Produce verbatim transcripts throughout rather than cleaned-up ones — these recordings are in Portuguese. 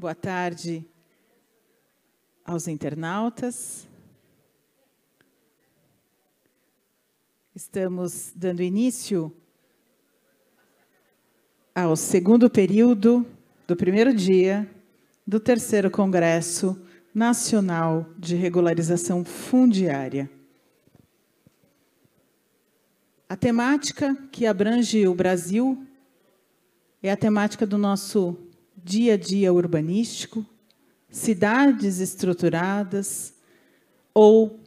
Boa tarde aos internautas. Estamos dando início ao segundo período do primeiro dia do Terceiro Congresso Nacional de Regularização Fundiária. A temática que abrange o Brasil é a temática do nosso dia a dia urbanístico, cidades estruturadas ou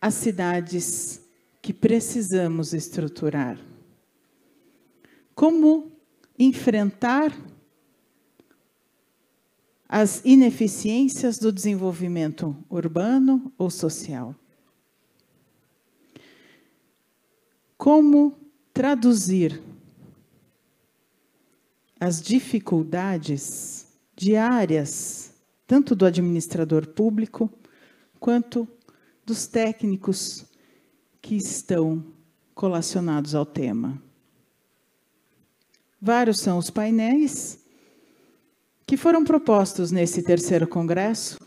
as cidades que precisamos estruturar. Como enfrentar as ineficiências do desenvolvimento urbano ou social? Como traduzir as dificuldades diárias, tanto do administrador público quanto dos técnicos que estão colacionados ao tema. Vários são os painéis que foram propostos nesse terceiro congresso,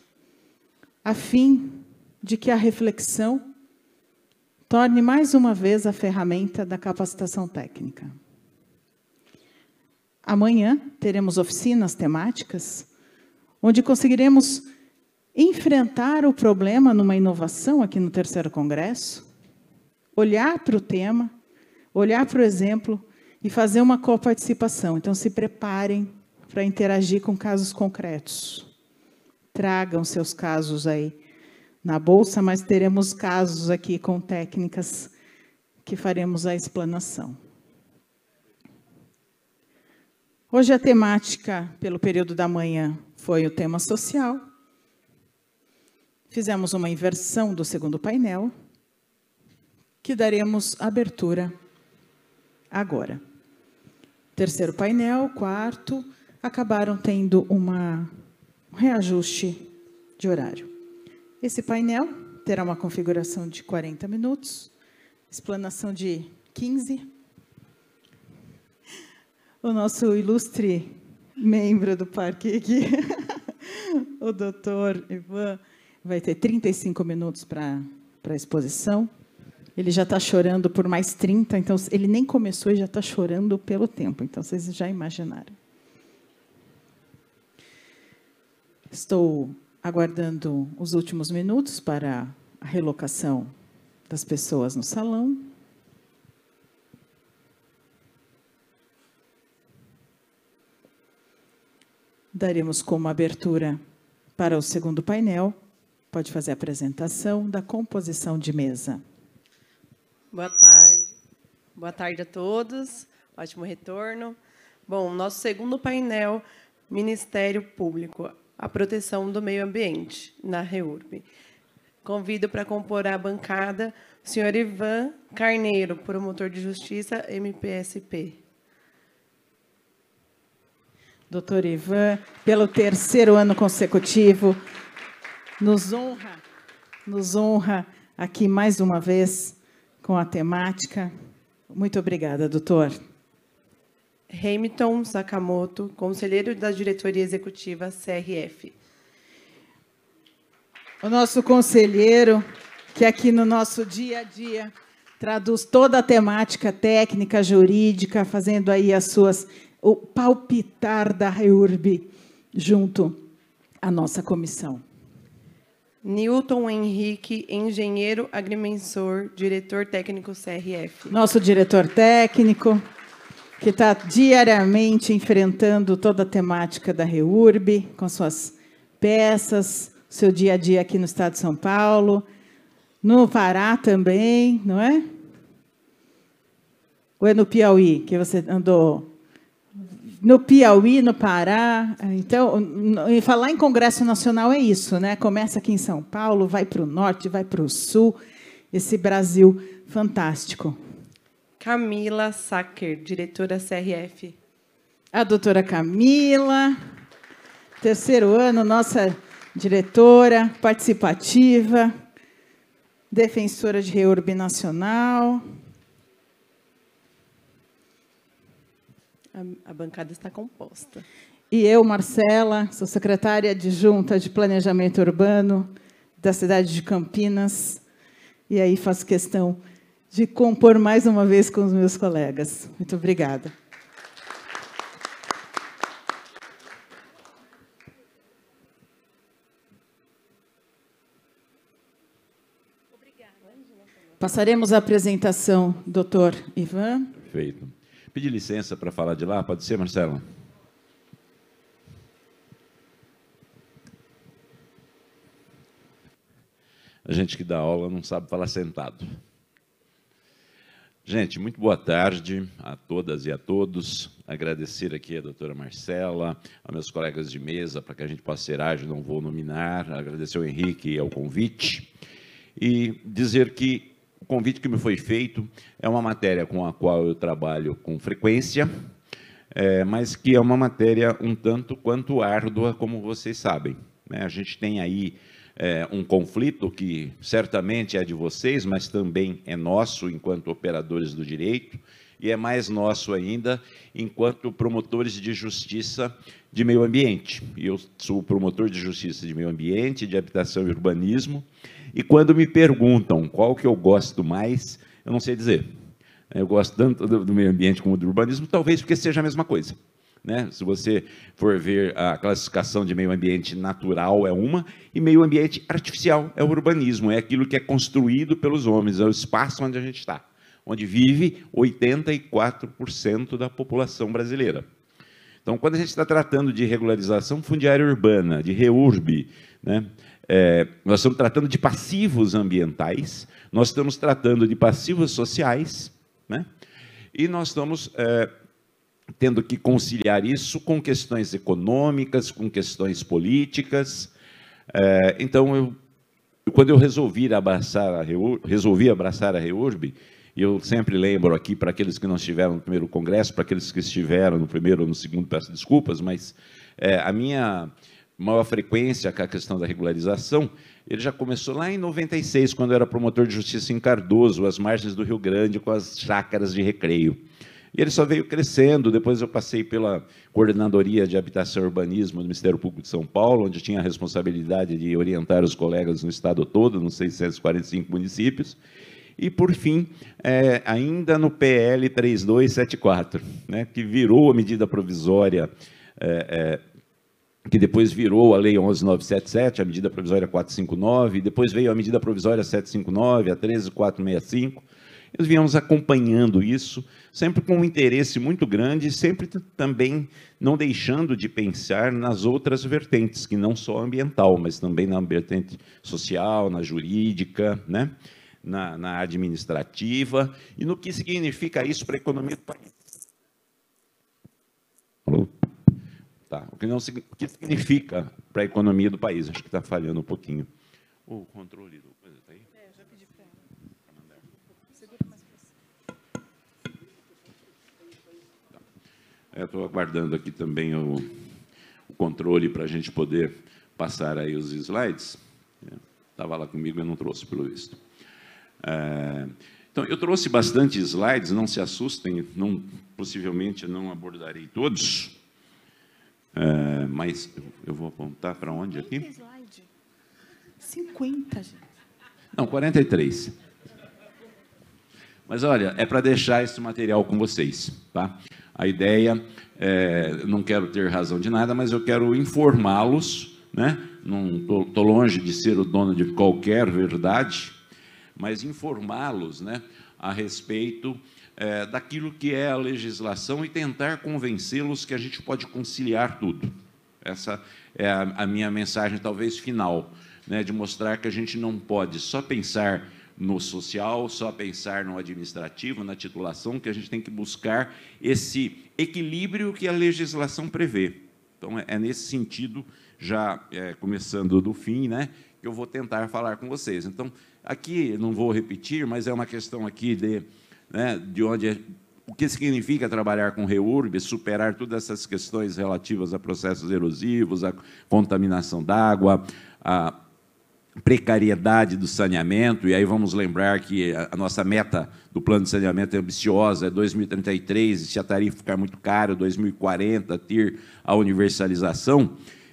a fim de que a reflexão torne mais uma vez a ferramenta da capacitação técnica. Amanhã teremos oficinas temáticas, onde conseguiremos enfrentar o problema numa inovação aqui no terceiro congresso, olhar para o tema, olhar para o exemplo e fazer uma coparticipação. Então, se preparem para interagir com casos concretos. Tragam seus casos aí na bolsa, mas teremos casos aqui com técnicas que faremos a explanação. Hoje a temática, pelo período da manhã, foi o tema social. Fizemos uma inversão do segundo painel, que daremos abertura agora. Terceiro painel, quarto, acabaram tendo uma, um reajuste de horário. Esse painel terá uma configuração de quarenta minutos, explanação de quinze. O nosso ilustre membro do parque aqui, o doutor Ivan, vai ter trinta e cinco minutos para a exposição. Ele já está chorando por mais trinta, então ele nem começou e já está chorando pelo tempo, então vocês já imaginaram. Estou aguardando os últimos minutos para a relocação das pessoas no salão. Daremos como abertura para o segundo painel, pode fazer a apresentação da composição de mesa. Boa tarde. Boa tarde a todos. Ótimo retorno. Bom, nosso segundo painel, Ministério Público, a proteção do meio ambiente na REURB. Convido para compor a bancada o senhor Ivan Carneiro, promotor de justiça, M P S P. Doutor Ivan, pelo terceiro ano consecutivo, nos honra, nos honra aqui mais uma vez com a temática. Muito obrigada, doutor. Hamilton Sakamoto, conselheiro da diretoria executiva C R F. O nosso conselheiro, que aqui no nosso dia a dia traduz toda a temática técnica, jurídica, fazendo aí as suas, o palpitar da REURB junto à nossa comissão. Newton Henrique, engenheiro agrimensor, diretor técnico C R F. Nosso diretor técnico, que está diariamente enfrentando toda a temática da REURB, com suas peças, seu dia a dia aqui no estado de São Paulo, no Pará também, não é? Ou é no Piauí, que você andou... No Piauí, no Pará. Então, falar em Congresso Nacional é isso, né? Começa aqui em São Paulo, vai para o norte, vai para o sul. Esse Brasil fantástico. Camila Sacker, diretora C R F. A doutora Camila, terceiro ano, nossa diretora participativa, defensora de REURB nacional. A bancada está composta. E eu, Marcela, sou secretária adjunta de Planejamento Urbano da cidade de Campinas. E aí faço questão de compor mais uma vez com os meus colegas. Muito obrigada. Passaremos a apresentação, doutor Ivan. Perfeito. Pedi licença para falar de lá, pode ser, Marcela? A gente que dá aula não sabe falar sentado. Gente, muito boa tarde a todas e a todos. Agradecer aqui a doutora Marcela, a meus colegas de mesa, para que a gente possa ser ágil, não vou nominar. Agradecer ao Henrique ao convite. E dizer que o convite que me foi feito é uma matéria com a qual eu trabalho com frequência, é, mas que é uma matéria um tanto quanto árdua, como vocês sabem, né? A gente tem aí é, um conflito que certamente é de vocês, mas também é nosso enquanto operadores do direito, e é mais nosso ainda enquanto promotores de justiça de meio ambiente. Eu sou promotor de justiça de meio ambiente, de habitação e urbanismo, e quando me perguntam qual que eu gosto mais, eu não sei dizer. Eu gosto tanto do meio ambiente como do urbanismo, talvez porque seja a mesma coisa, né? Se você for ver a classificação de meio ambiente natural é uma, e meio ambiente artificial é o urbanismo, é aquilo que é construído pelos homens, é o espaço onde a gente está, onde vive oitenta e quatro por cento da população brasileira. Então, quando a gente está tratando de regularização fundiária urbana, de REURB, né? É, nós estamos tratando de passivos ambientais, nós estamos tratando de passivos sociais, né? E nós estamos é, tendo que conciliar isso com questões econômicas, com questões políticas. É, então, eu, quando eu resolvi abraçar a REURB, resolvi abraçar a REURB, e eu sempre lembro aqui, para aqueles que não estiveram no primeiro congresso, para aqueles que estiveram no primeiro ou no segundo, peço desculpas, mas é, a minha... maior frequência com a questão da regularização, ele já começou lá em noventa e seis, quando eu era promotor de justiça em Cardoso, às margens do Rio Grande, com as chácaras de recreio. E ele só veio crescendo, depois eu passei pela Coordenadoria de Habitação e Urbanismo do Ministério Público de São Paulo, onde eu tinha a responsabilidade de orientar os colegas no estado todo, nos seiscentos e quarenta e cinco municípios, e, por fim, é, ainda no P L três dois sete quatro, né, que virou a medida provisória é, é, que depois virou a Lei onze mil novecentos e setenta e sete, a Medida Provisória quatrocentos e cinquenta e nove, depois veio a Medida Provisória setecentos e cinquenta e nove, a treze mil quatrocentos e sessenta e cinco. Nós viemos acompanhando isso, sempre com um interesse muito grande, sempre também não deixando de pensar nas outras vertentes, que não só ambiental, mas também na vertente social, na jurídica, né? na, na administrativa, e no que significa isso para a economia do país. Alô? Tá. O que, não, o que significa para a economia do país? Acho que está falhando um pouquinho. O controle do... Está aí? É, já pedi para mandar. Segura mais para você. Estou aguardando aqui também o, o controle para a gente poder passar aí os slides. Estava lá comigo e não trouxe, pelo visto. É, então, eu trouxe bastante slides, não se assustem, não, possivelmente não abordarei todos. É, mas eu vou apontar para onde aqui? cinquenta, gente. Não, quarenta e três. Mas, olha, é para deixar esse material com vocês, tá? A ideia, é, não quero ter razão de nada, mas eu quero informá-los, né? Não tô, tô longe de ser o dono de qualquer verdade, mas informá-los, né, a respeito... É, daquilo que é a legislação e tentar convencê-los que a gente pode conciliar tudo. Essa é a, a minha mensagem, talvez, final, né, de mostrar que a gente não pode só pensar no social, só pensar no administrativo, na titulação, que a gente tem que buscar esse equilíbrio que a legislação prevê. Então, é, é nesse sentido, já é, começando do fim, né, que eu vou tentar falar com vocês. Então, aqui, não vou repetir, mas é uma questão aqui de... Né, de onde é, o que significa trabalhar com REURB, superar todas essas questões relativas a processos erosivos, a contaminação d'água, a, precariedade do saneamento, e aí vamos lembrar que a nossa meta do plano de saneamento é ambiciosa, é dois mil e trinta e três, se a tarifa ficar muito cara, dois mil e quarenta, ter a universalização.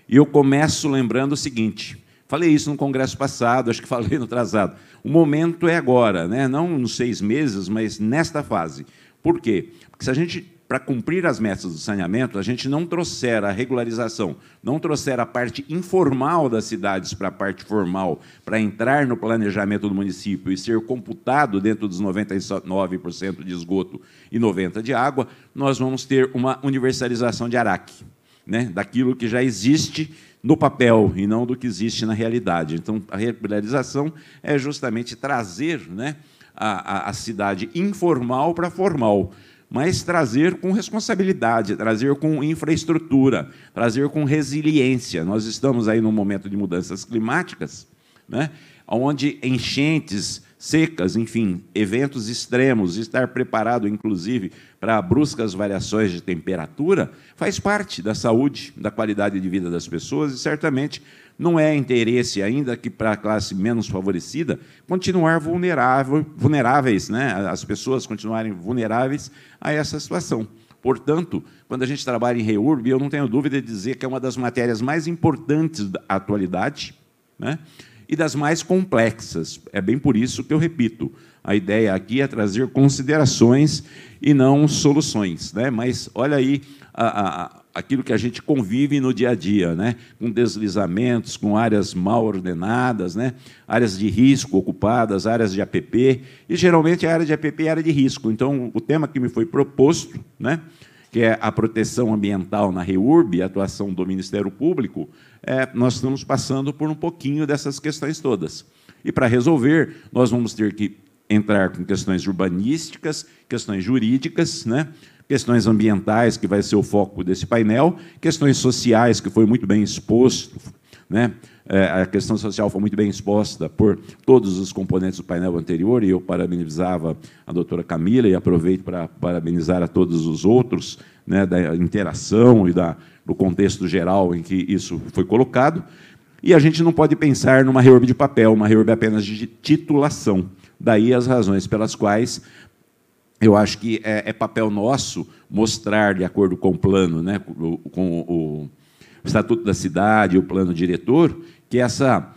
E eu começo lembrando o seguinte, falei isso no Congresso passado, acho que falei no atrasado, o momento é agora, né? Não nos seis meses, mas nesta fase. Por quê? Porque se a gente, para cumprir as metas do saneamento, a gente não trouxer a regularização, não trouxer a parte informal das cidades para a parte formal, para entrar no planejamento do município e ser computado dentro dos noventa e nove por cento de esgoto e noventa por cento de água, nós vamos ter uma universalização de Araque, né? Daquilo que já existe no papel e não do que existe na realidade. Então, a regularização é justamente trazer, né, a, a, a cidade informal para formal, mas trazer com responsabilidade, trazer com infraestrutura, trazer com resiliência. Nós estamos aí num momento de mudanças climáticas, né, onde enchentes, secas, enfim, eventos extremos, estar preparado, inclusive, para bruscas variações de temperatura, faz parte da saúde, da qualidade de vida das pessoas, e certamente não é interesse, ainda que para a classe menos favorecida, continuar vulnerável, vulneráveis, né? As pessoas continuarem vulneráveis a essa situação. Portanto, quando a gente trabalha em REURB, eu não tenho dúvida de dizer que é uma das matérias mais importantes da atualidade, né? E das mais complexas. É bem por isso que eu repito, a ideia aqui é trazer considerações e não soluções, né? Mas olha aí a, a aquilo que a gente convive no dia a dia, né? Com deslizamentos, com áreas mal ordenadas, né? Áreas de risco ocupadas, áreas de A P P, e geralmente a área de A P P é área de risco. Então, o tema que me foi proposto, né, que é a proteção ambiental na REURB, a atuação do Ministério Público, é, nós estamos passando por um pouquinho dessas questões todas. E, para resolver, nós vamos ter que entrar com questões urbanísticas, questões jurídicas, né? Questões ambientais, que vai ser o foco desse painel, questões sociais, que foi muito bem exposto, né? É, a questão social foi muito bem exposta por todos os componentes do painel anterior, e eu parabenizava a doutora Camila, e aproveito para parabenizar a todos os outros, né, da interação e da, do contexto geral em que isso foi colocado. E a gente não pode pensar numa REURB de papel, uma REURB apenas de titulação. Daí as razões pelas quais eu acho que é, é papel nosso mostrar, de acordo com o plano, né, com, com o, o Estatuto da Cidade, o plano diretor, que essa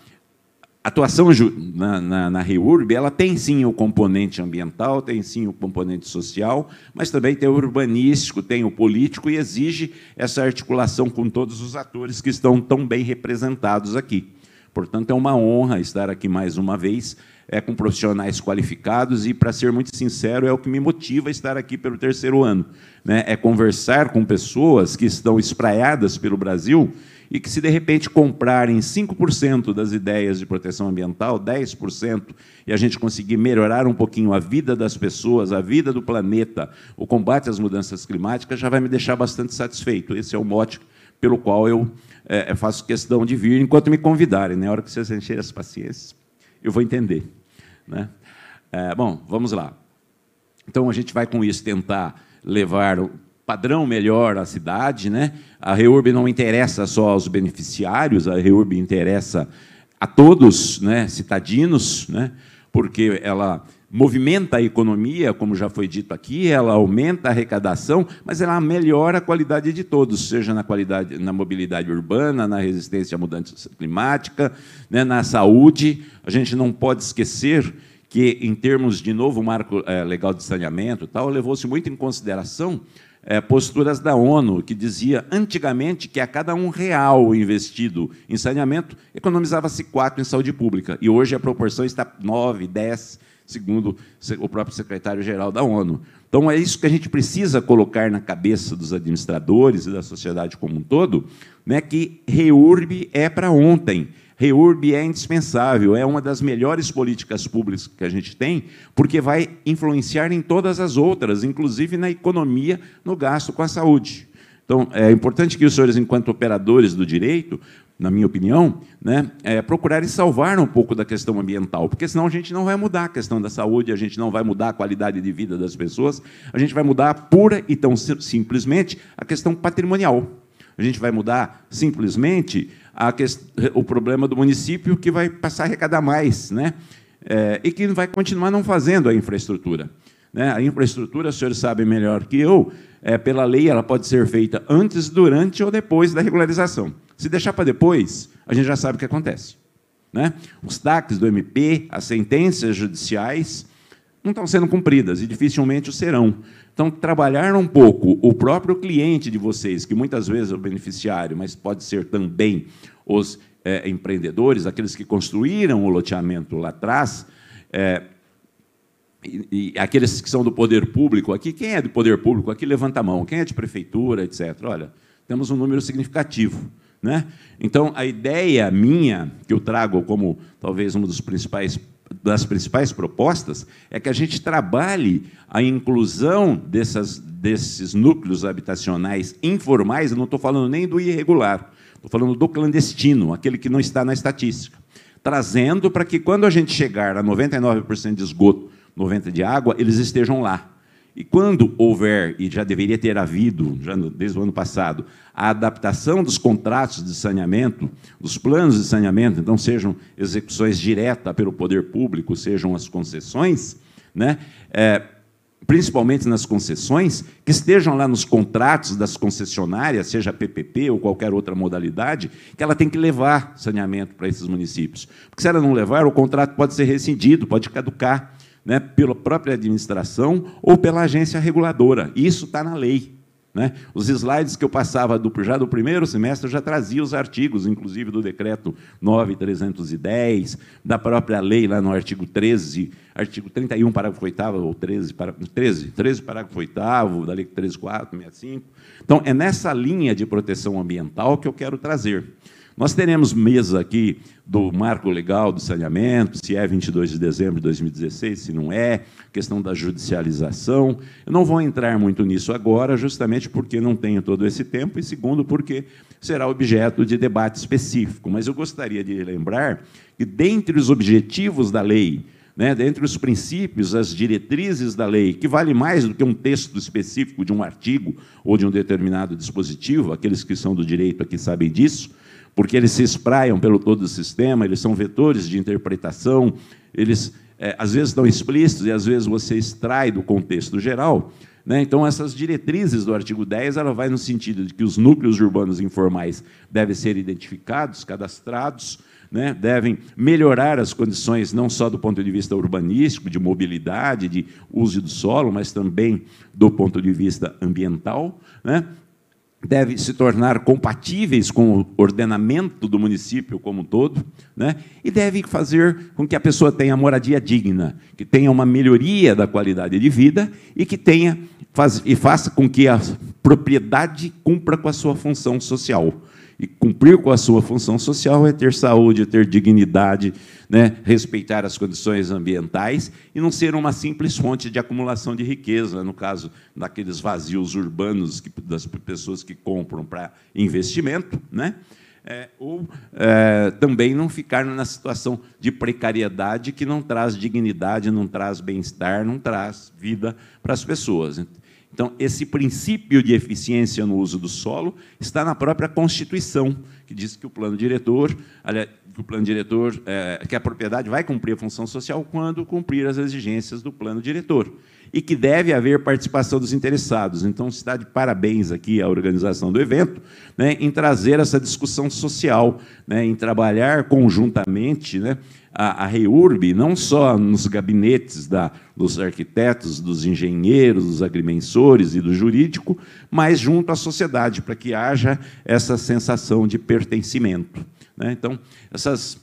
atuação na, na, na REURB, ela tem, sim, o componente ambiental, tem, sim, o componente social, mas também tem o urbanístico, tem o político, e exige essa articulação com todos os atores que estão tão bem representados aqui. Portanto, é uma honra estar aqui mais uma vez, é, com profissionais qualificados, e, para ser muito sincero, é o que me motiva a estar aqui pelo terceiro ano, né? É conversar com pessoas que estão espraiadas pelo Brasil e que, se de repente comprarem cinco por cento das ideias de proteção ambiental, dez por cento, e a gente conseguir melhorar um pouquinho a vida das pessoas, a vida do planeta, o combate às mudanças climáticas, já vai me deixar bastante satisfeito. Esse é o mote pelo qual eu é, faço questão de vir enquanto me convidarem, né? Na hora que vocês encherem as paciências, eu vou entender, né? É, bom, vamos lá. Então, a gente vai, com isso, tentar levar o padrão melhor à cidade, né? A REURB não interessa só aos beneficiários, a REURB interessa a todos, né, citadinos, né, porque ela movimenta a economia, como já foi dito aqui, ela aumenta a arrecadação, mas ela melhora a qualidade de todos, seja na qualidade, na mobilidade urbana, na resistência à mudança climática, né, na saúde. A gente não pode esquecer que, em termos de novo marco é, legal de saneamento, tal, levou-se muito em consideração é, posturas da ONU, que dizia antigamente que a cada um real investido em saneamento, economizava-se quatro em saúde pública, e hoje a proporção está nove, dez, segundo o próprio secretário-geral da ONU. Então, é isso que a gente precisa colocar na cabeça dos administradores e da sociedade como um todo, né, que REURB é para ontem, REURB é indispensável, é uma das melhores políticas públicas que a gente tem, porque vai influenciar em todas as outras, inclusive na economia, no gasto com a saúde. Então, é importante que os senhores, enquanto operadores do direito, na minha opinião, né, é procurarem salvar um pouco da questão ambiental, porque senão a gente não vai mudar a questão da saúde, a gente não vai mudar a qualidade de vida das pessoas, a gente vai mudar pura e tão simplesmente a questão patrimonial. A gente vai mudar simplesmente a questão, o problema do município, que vai passar a arrecadar mais, né? É, e que vai continuar não fazendo a infraestrutura. Né? A infraestrutura, os senhores sabem melhor que eu, é, pela lei ela pode ser feita antes, durante ou depois da regularização. Se deixar para depois, a gente já sabe o que acontece. Né? Os taques do M P, as sentenças judiciais, não estão sendo cumpridas e dificilmente o serão. Então, trabalhar um pouco o próprio cliente de vocês, que muitas vezes é o beneficiário, mas pode ser também os é, empreendedores, aqueles que construíram o loteamento lá atrás, é, e, e aqueles que são do poder público aqui. Quem é do poder público aqui, levanta a mão. Quem é de prefeitura, etcétera. Olha, temos um número significativo. Né? Então, a ideia minha, que eu trago como talvez uma dos principais das principais propostas, é que a gente trabalhe a inclusão dessas, desses núcleos habitacionais informais. Eu não estou falando nem do irregular, estou falando do clandestino, aquele que não está na estatística, trazendo para que, quando a gente chegar a noventa e nove por cento de esgoto, noventa por cento de água, eles estejam lá. E, quando houver, e já deveria ter havido, já no, desde o ano passado, a adaptação dos contratos de saneamento, dos planos de saneamento, então, sejam execuções diretas pelo poder público, sejam as concessões, né, é, principalmente nas concessões, que estejam lá nos contratos das concessionárias, seja P P P ou qualquer outra modalidade, que ela tem que levar saneamento para esses municípios. Porque, se ela não levar, o contrato pode ser rescindido, pode caducar, né, pela própria administração ou pela agência reguladora. Isso está na lei. Né? Os slides que eu passava do, já do primeiro semestre, eu já trazia os artigos, inclusive do decreto nove mil trezentos e dez, da própria lei, lá no artigo treze, artigo trinta e um, parágrafo oitavo, ou treze, parágrafo, treze, treze, parágrafo oitavo, da lei treze mil quatrocentos e sessenta e cinco. Então, é nessa linha de proteção ambiental que eu quero trazer. Nós teremos mesa aqui do marco legal do saneamento, se é vinte e dois de dezembro de dois mil e dezesseis, se não é, questão da judicialização. Eu não vou entrar muito nisso agora, justamente porque não tenho todo esse tempo, e, segundo, porque será objeto de debate específico. Mas eu gostaria de lembrar que, dentre os objetivos da lei, né, dentre os princípios, as diretrizes da lei, que vale mais do que um texto específico de um artigo ou de um determinado dispositivo, aqueles que são do direito aqui sabem disso, porque eles se espraiam pelo todo o sistema, eles são vetores de interpretação, eles, é, às vezes, estão explícitos e, às vezes, você extrai do contexto geral. Né? Então, essas diretrizes do artigo dez, ela vai no sentido de que os núcleos urbanos informais devem ser identificados, cadastrados, né? Devem melhorar as condições, não só do ponto de vista urbanístico, de mobilidade, de uso do solo, mas também do ponto de vista ambiental, né? Deve se tornar compatíveis com o ordenamento do município como um todo, né? E deve fazer com que a pessoa tenha moradia digna, que tenha uma melhoria da qualidade de vida e que tenha, faz, e faça com que a propriedade cumpra com a sua função social. E cumprir com a sua função social é ter saúde, é ter dignidade, né? Respeitar as condições ambientais e não ser uma simples fonte de acumulação de riqueza, no caso daqueles vazios urbanos que, das pessoas que compram para investimento, né? É, ou é, também não ficar na situação de precariedade que não traz dignidade, não traz bem-estar, não traz vida para as pessoas. Então, esse princípio de eficiência no uso do solo está na própria Constituição, que diz que o plano diretor, aliás, que o plano diretor, é, que a propriedade vai cumprir a função social quando cumprir as exigências do plano diretor, e que deve haver participação dos interessados. Então, está de parabéns aqui a organização do evento, né, em trazer essa discussão social, né, em trabalhar conjuntamente, né, a, a REURB, não só nos gabinetes da, dos arquitetos, dos engenheiros, dos agrimensores e do jurídico, mas junto à sociedade, para que haja essa sensação de pertencimento. Né? Então, essas,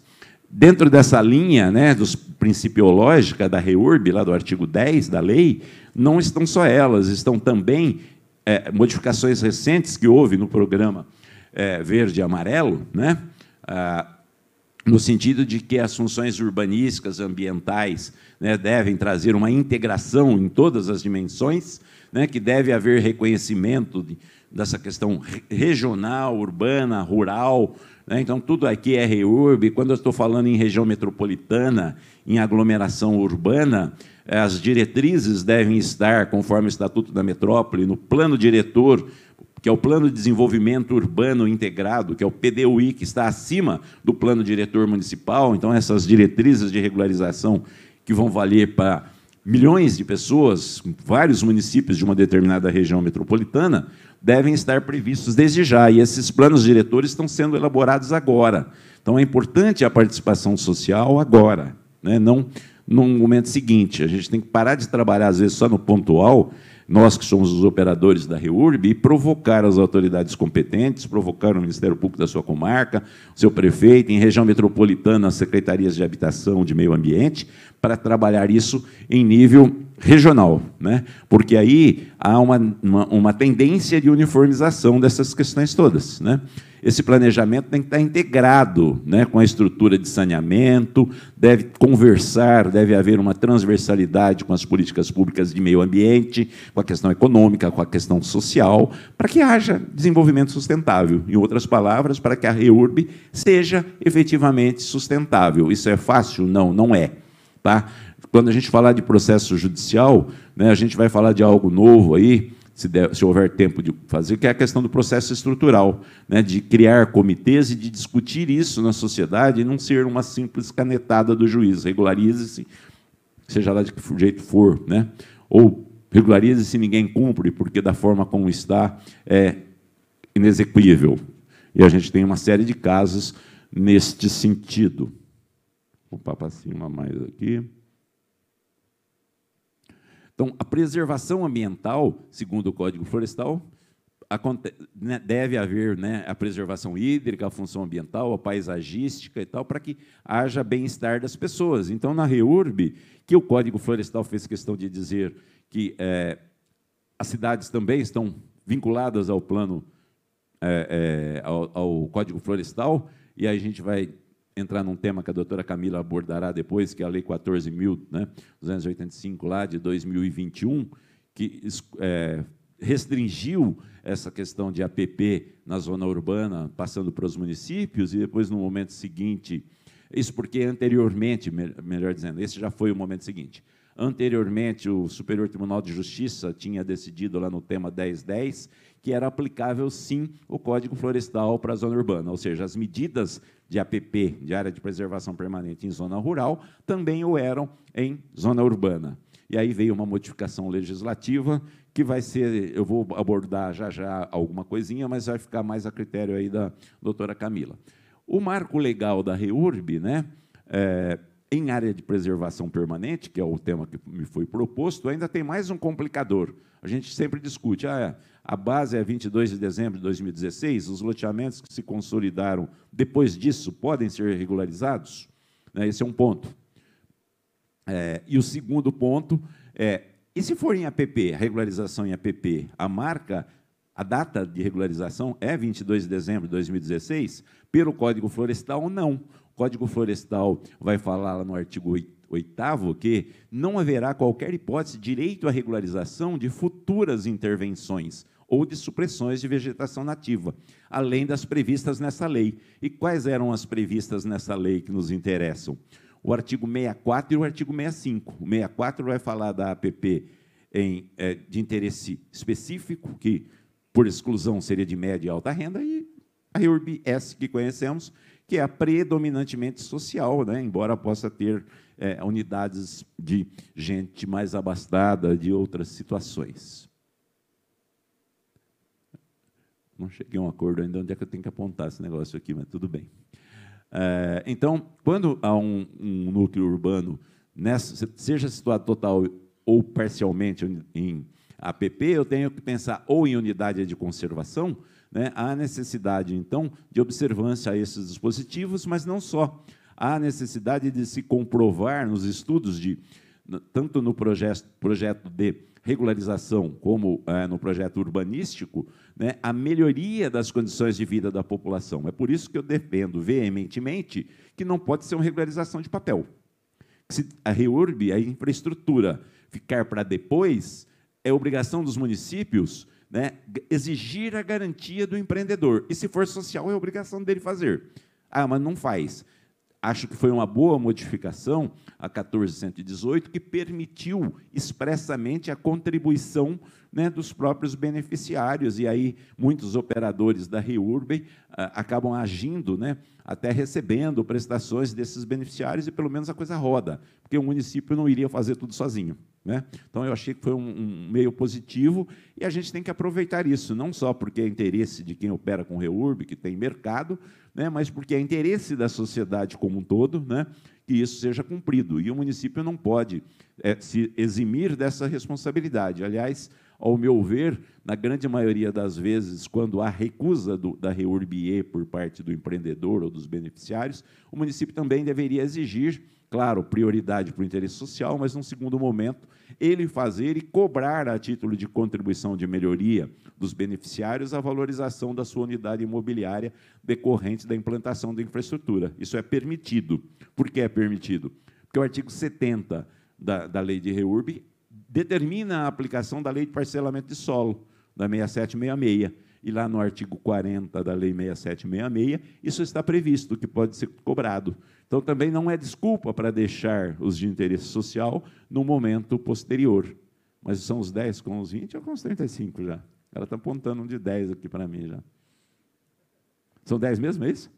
dentro dessa linha, né, dos, principiológica da REURB, lá do artigo dez da lei, não estão só elas, estão também é, modificações recentes que houve no programa é, verde e amarelo, né? Ah, no sentido de que as funções urbanísticas, ambientais, né, devem trazer uma integração em todas as dimensões, né, que deve haver reconhecimento de, dessa questão regional, urbana, rural. Né? Então, tudo aqui é REURB. Quando eu estou falando em região metropolitana, em aglomeração urbana, as diretrizes devem estar, conforme o Estatuto da Metrópole, no plano diretor que é o Plano de Desenvolvimento Urbano Integrado, que é o P D U I, que está acima do Plano Diretor Municipal. Então, essas diretrizes de regularização que vão valer para milhões de pessoas, vários municípios de uma determinada região metropolitana, devem estar previstos desde já. E esses planos diretores estão sendo elaborados agora. Então, é importante a participação social agora, né? Não no momento seguinte. A gente tem que parar de trabalhar, às vezes, só no pontual, nós que somos os operadores da REURB, e provocar as autoridades competentes, provocar o Ministério Público da sua comarca, o seu prefeito, em região metropolitana, as secretarias de habitação, de meio ambiente, para trabalhar isso em nível regional, né? Porque aí há uma, uma, uma tendência de uniformização dessas questões todas, né? Esse planejamento tem que estar integrado, né, com a estrutura de saneamento, deve conversar, deve haver uma transversalidade com as políticas públicas de meio ambiente, com a questão econômica, com a questão social, para que haja desenvolvimento sustentável. Em outras palavras, para que a REURB seja efetivamente sustentável. Isso é fácil? Não, não é. Tá? Quando a gente falar de processo judicial, né, a gente vai falar de algo novo aí, se, der, se houver tempo de fazer, que é a questão do processo estrutural, né, de criar comitês e de discutir isso na sociedade e não ser uma simples canetada do juiz. Regularize-se, seja lá de que jeito for, né, ou regularize-se e ninguém cumpre, porque da forma como está é inexequível. E a gente tem uma série de casos neste sentido. Vou pôr para cima mais aqui. Então, a preservação ambiental, segundo o Código Florestal, deve haver, né, a preservação hídrica, a função ambiental, a paisagística e tal, para que haja bem-estar das pessoas. Então, na REURB, que o Código Florestal fez questão de dizer que é, as cidades também estão vinculadas ao plano, é, é, ao, ao Código Florestal, e aí a gente vai entrar num tema que a doutora Camila abordará depois, que é a Lei quatorze mil duzentos e oitenta e cinco, lá de dois mil e vinte e um, que é, restringiu essa questão de A P P na zona urbana, passando para os municípios, e depois, no momento seguinte, isso porque anteriormente, melhor dizendo, esse já foi o momento seguinte, anteriormente o Superior Tribunal de Justiça tinha decidido lá no tema dez dez, que era aplicável, sim, o Código Florestal para a zona urbana, ou seja, as medidas de A P P, de área de preservação permanente em zona rural, também o eram em zona urbana. E aí veio uma modificação legislativa que vai ser, eu vou abordar já já alguma coisinha, mas vai ficar mais a critério aí da doutora Camila. O marco legal da REURB, né, é, em área de preservação permanente, que é o tema que me foi proposto, ainda tem mais um complicador. A gente sempre discute, ah, a base é vinte e dois de dezembro de dois mil e dezesseis, os loteamentos que se consolidaram depois disso podem ser regularizados? Esse é um ponto. É, e o segundo ponto é, e se for em A P P, regularização em A P P, a marca, a data de regularização é vinte e dois de dezembro de dois mil e dezesseis? Pelo Código Florestal, não. O Código Florestal vai falar lá no artigo oitavo que não haverá qualquer hipótese de direito à regularização de futuras intervenções ou de supressões de vegetação nativa, além das previstas nessa lei. E quais eram as previstas nessa lei que nos interessam? O artigo sessenta e quatro e o artigo sessenta e cinco. O sessenta e quatro vai falar da A P P em, é, de interesse específico, que, por exclusão, seria de média e alta renda, e a REURB-S que conhecemos, que é predominantemente social, né, embora possa ter é, unidades de gente mais abastada, de outras situações. Não cheguei a um acordo ainda, onde é que eu tenho que apontar esse negócio aqui, mas tudo bem. É, então, quando há um, um núcleo urbano, nessa, seja situado total ou parcialmente em A P P, eu tenho que pensar ou em unidade de conservação, né, há necessidade, então, de observância a esses dispositivos, mas não só. Há necessidade de se comprovar nos estudos, de, tanto no projeto, projeto de regularização como é, no projeto urbanístico, né, a melhoria das condições de vida da população. É por isso que eu defendo veementemente que não pode ser uma regularização de papel. Se a REURB, a infraestrutura, ficar para depois, é obrigação dos municípios, né, exigir a garantia do empreendedor. E, se for social, é obrigação dele fazer. Ah, mas não faz. acho que foi uma boa modificação, a quatorze cento e dezoito, que permitiu expressamente a contribuição, né, dos próprios beneficiários, e aí muitos operadores da REURB ah, acabam agindo, né, até recebendo prestações desses beneficiários, e pelo menos a coisa roda, porque o município não iria fazer tudo sozinho, né? Então, eu achei que foi um, um meio positivo, e a gente tem que aproveitar isso, não só porque é interesse de quem opera com REURB, que tem mercado, né, mas porque é interesse da sociedade como um todo, né, que isso seja cumprido, e o município não pode é, se eximir dessa responsabilidade. Aliás, ao meu ver, na grande maioria das vezes, quando há recusa do, da REURB por parte do empreendedor ou dos beneficiários, o município também deveria exigir, claro, prioridade para o interesse social, mas, num segundo momento, ele fazer e cobrar, a título de contribuição de melhoria dos beneficiários, a valorização da sua unidade imobiliária decorrente da implantação da infraestrutura. Isso é permitido. Por que é permitido? Porque o artigo setenta da, da Lei de REURB determina a aplicação da Lei de Parcelamento de Solo, da seis sete seis seis, e lá no artigo quarenta da Lei seis sete seis seis, isso está previsto, que pode ser cobrado. Então, também não é desculpa para deixar os de interesse social no momento posterior. Mas são os dez com os vinte ou com os trinta e cinco já? Ela está apontando um de dez aqui para mim já. São dez mesmo, é isso?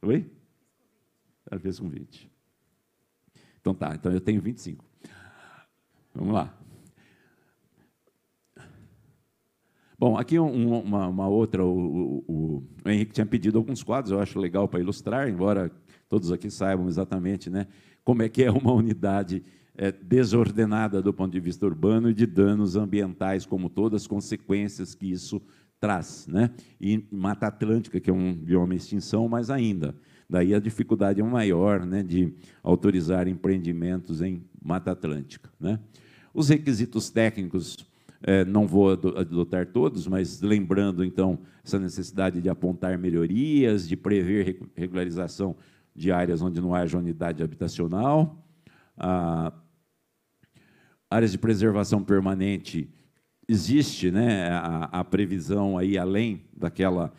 Oi? Ela fez com vinte. Então, tá, então eu tenho vinte e cinco. Vamos lá. Bom, aqui um, uma, uma outra, o, o, o Henrique tinha pedido alguns quadros, eu acho legal para ilustrar, embora todos aqui saibam exatamente, né, como é que é uma unidade é, desordenada do ponto de vista urbano e de danos ambientais, como todas as consequências que isso traz, né? E Mata Atlântica, que é um bioma em extinção, mais ainda. Daí a dificuldade é maior, né, de autorizar empreendimentos em Mata Atlântica, né? Os requisitos técnicos, é, não vou adotar todos, mas lembrando, então, essa necessidade de apontar melhorias, de prever regularização de áreas onde não haja unidade habitacional, ah, áreas de preservação permanente, existe, né, a, a previsão, aí, além daquela...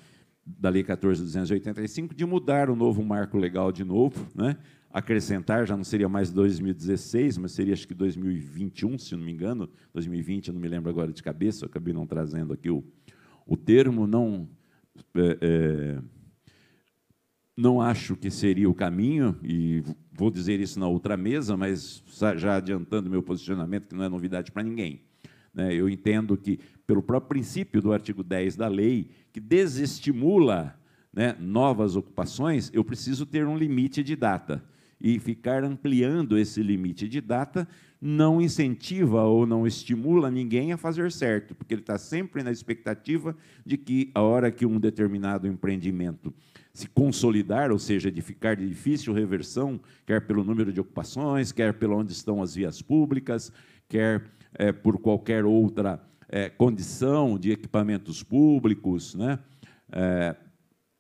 da Lei quatorze mil duzentos e oitenta e cinco, de mudar o novo marco legal de novo, né? Acrescentar, já não seria mais dois mil e dezesseis, mas seria, acho que, dois mil e vinte e um, se não me engano, dois mil e vinte, eu não me lembro agora de cabeça, eu acabei não trazendo aqui o, o termo, não, é, é, não acho que seria o caminho, e vou dizer isso na outra mesa, mas já adiantando meu posicionamento, que não é novidade para ninguém, né? Eu entendo que, pelo próprio princípio do artigo dez da lei, que desestimula, né, novas ocupações, eu preciso ter um limite de data. E ficar ampliando esse limite de data não incentiva ou não estimula ninguém a fazer certo, porque ele está sempre na expectativa de que, a hora que um determinado empreendimento se consolidar, ou seja, de ficar de difícil reversão, quer pelo número de ocupações, quer pelo onde estão as vias públicas, quer é, por qualquer outra... É, condição de equipamentos públicos, né? É,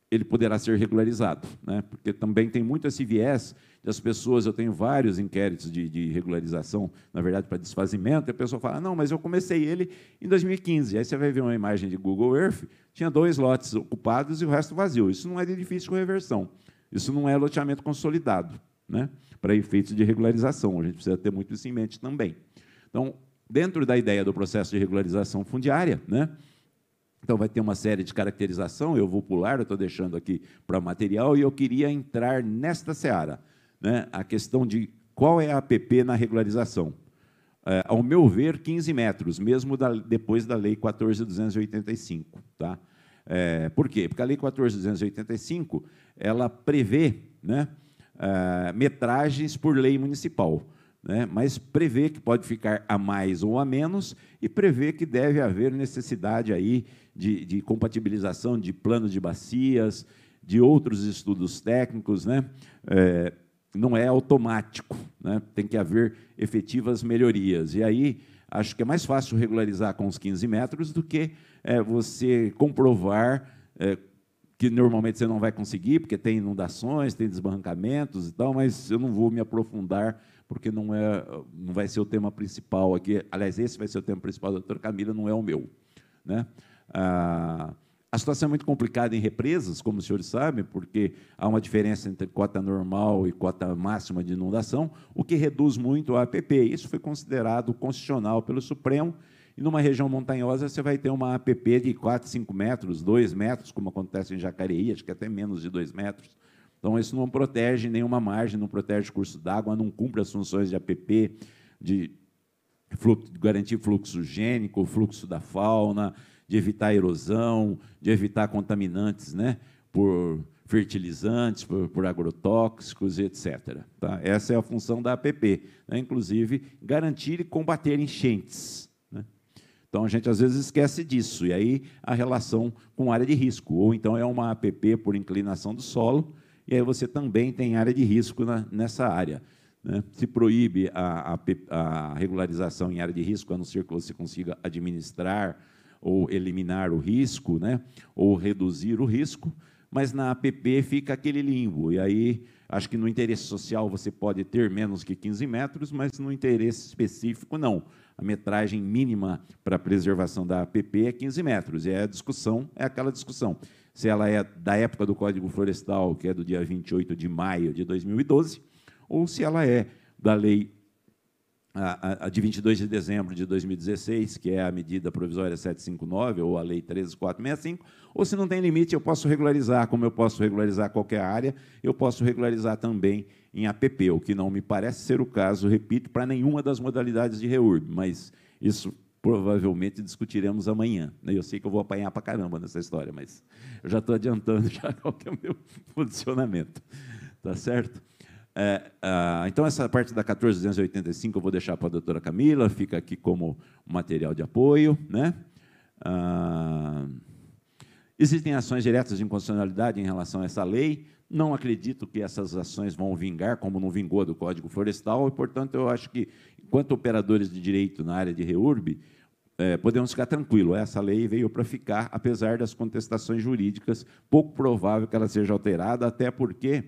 ele poderá ser regularizado, né? Porque também tem muito esse viés das pessoas. Eu tenho vários inquéritos de, de regularização, na verdade, para desfazimento, e a pessoa fala, não, mas eu comecei ele em dois mil e quinze. Aí você vai ver uma imagem de Google Earth, tinha dois lotes ocupados e o resto vazio. Isso não é de difícil reversão, isso não é loteamento consolidado, né? Para efeitos de regularização, a gente precisa ter muito isso em mente também. Então, dentro da ideia do processo de regularização fundiária, né? Então, vai ter uma série de caracterização, eu vou pular, eu estou deixando aqui para material, e eu queria entrar nesta seara, né? A questão de qual é a A P P na regularização. É, ao meu ver, quinze metros, mesmo da, depois da Lei quatorze mil duzentos e oitenta e cinco. Tá? É, por quê? Porque a Lei quatorze mil duzentos e oitenta e cinco, ela prevê, né, é, metragens por lei municipal, né, mas prevê que pode ficar a mais ou a menos, e prevê que deve haver necessidade aí de, de compatibilização de plano de bacias, de outros estudos técnicos, né? É, não é automático, né? Tem que haver efetivas melhorias. E aí, acho que é mais fácil regularizar com os quinze metros do que é, você comprovar... É, que normalmente você não vai conseguir, porque tem inundações, tem desbarrancamentos e tal, mas eu não vou me aprofundar, porque não, é, não vai ser o tema principal aqui. Aliás, esse vai ser o tema principal da doutora Camila, não é o meu, né? Ah, A situação é muito complicada em represas, como os senhores sabem, porque há uma diferença entre cota normal e cota máxima de inundação, o que reduz muito a A P P. Isso foi considerado constitucional pelo Supremo, e numa região montanhosa você vai ter uma A P P de quatro, cinco metros, dois metros, como acontece em Jacareí, acho que até menos de dois metros. Então, isso não protege nenhuma margem, não protege curso d'água, não cumpre as funções de A P P, de garantir fluxo gênico, fluxo da fauna, de evitar erosão, de evitar contaminantes, né, por fertilizantes, por, por agrotóxicos, etcétera. Tá? Essa é a função da A P P, né? Inclusive garantir e combater enchentes. Né? Então, a gente às vezes esquece disso, e aí a relação com área de risco, ou então é uma A P P por inclinação do solo, e aí você também tem área de risco na, nessa área. Né? Se proíbe a, a, a regularização em área de risco, a não ser que você consiga administrar ou eliminar o risco, né, ou reduzir o risco, mas na A P P fica aquele limbo. E aí, acho que no interesse social você pode ter menos que quinze metros, mas no interesse específico, não. A metragem mínima para a preservação da A P P é quinze metros, e a discussão é aquela discussão. Se ela é da época do Código Florestal, que é do dia vinte e oito de maio de dois mil e doze, ou se ela é da Lei A, a de vinte e dois de dezembro de dois mil e dezesseis, que é a Medida Provisória sete cinco nove, ou a Lei treze ponto quatrocentos e sessenta e cinco, ou, se não tem limite, eu posso regularizar, como eu posso regularizar qualquer área, eu posso regularizar também em A P P, o que não me parece ser o caso, repito, para nenhuma das modalidades de REURB, mas isso provavelmente discutiremos amanhã. Eu sei que eu vou apanhar para caramba nessa história, mas eu já estou adiantando já qual que é o meu posicionamento. Tá certo? É, ah, então, essa parte da quatorze ponto duzentos e oitenta e cinco eu vou deixar para a doutora Camila, fica aqui como material de apoio. Né? Ah, existem ações diretas de inconstitucionalidade em relação a essa lei. Não acredito que essas ações vão vingar, como não vingou do Código Florestal, e, portanto, eu acho que, enquanto operadores de direito na área de REURB, É, podemos ficar tranquilos, essa lei veio para ficar, apesar das contestações jurídicas, pouco provável que ela seja alterada, até porque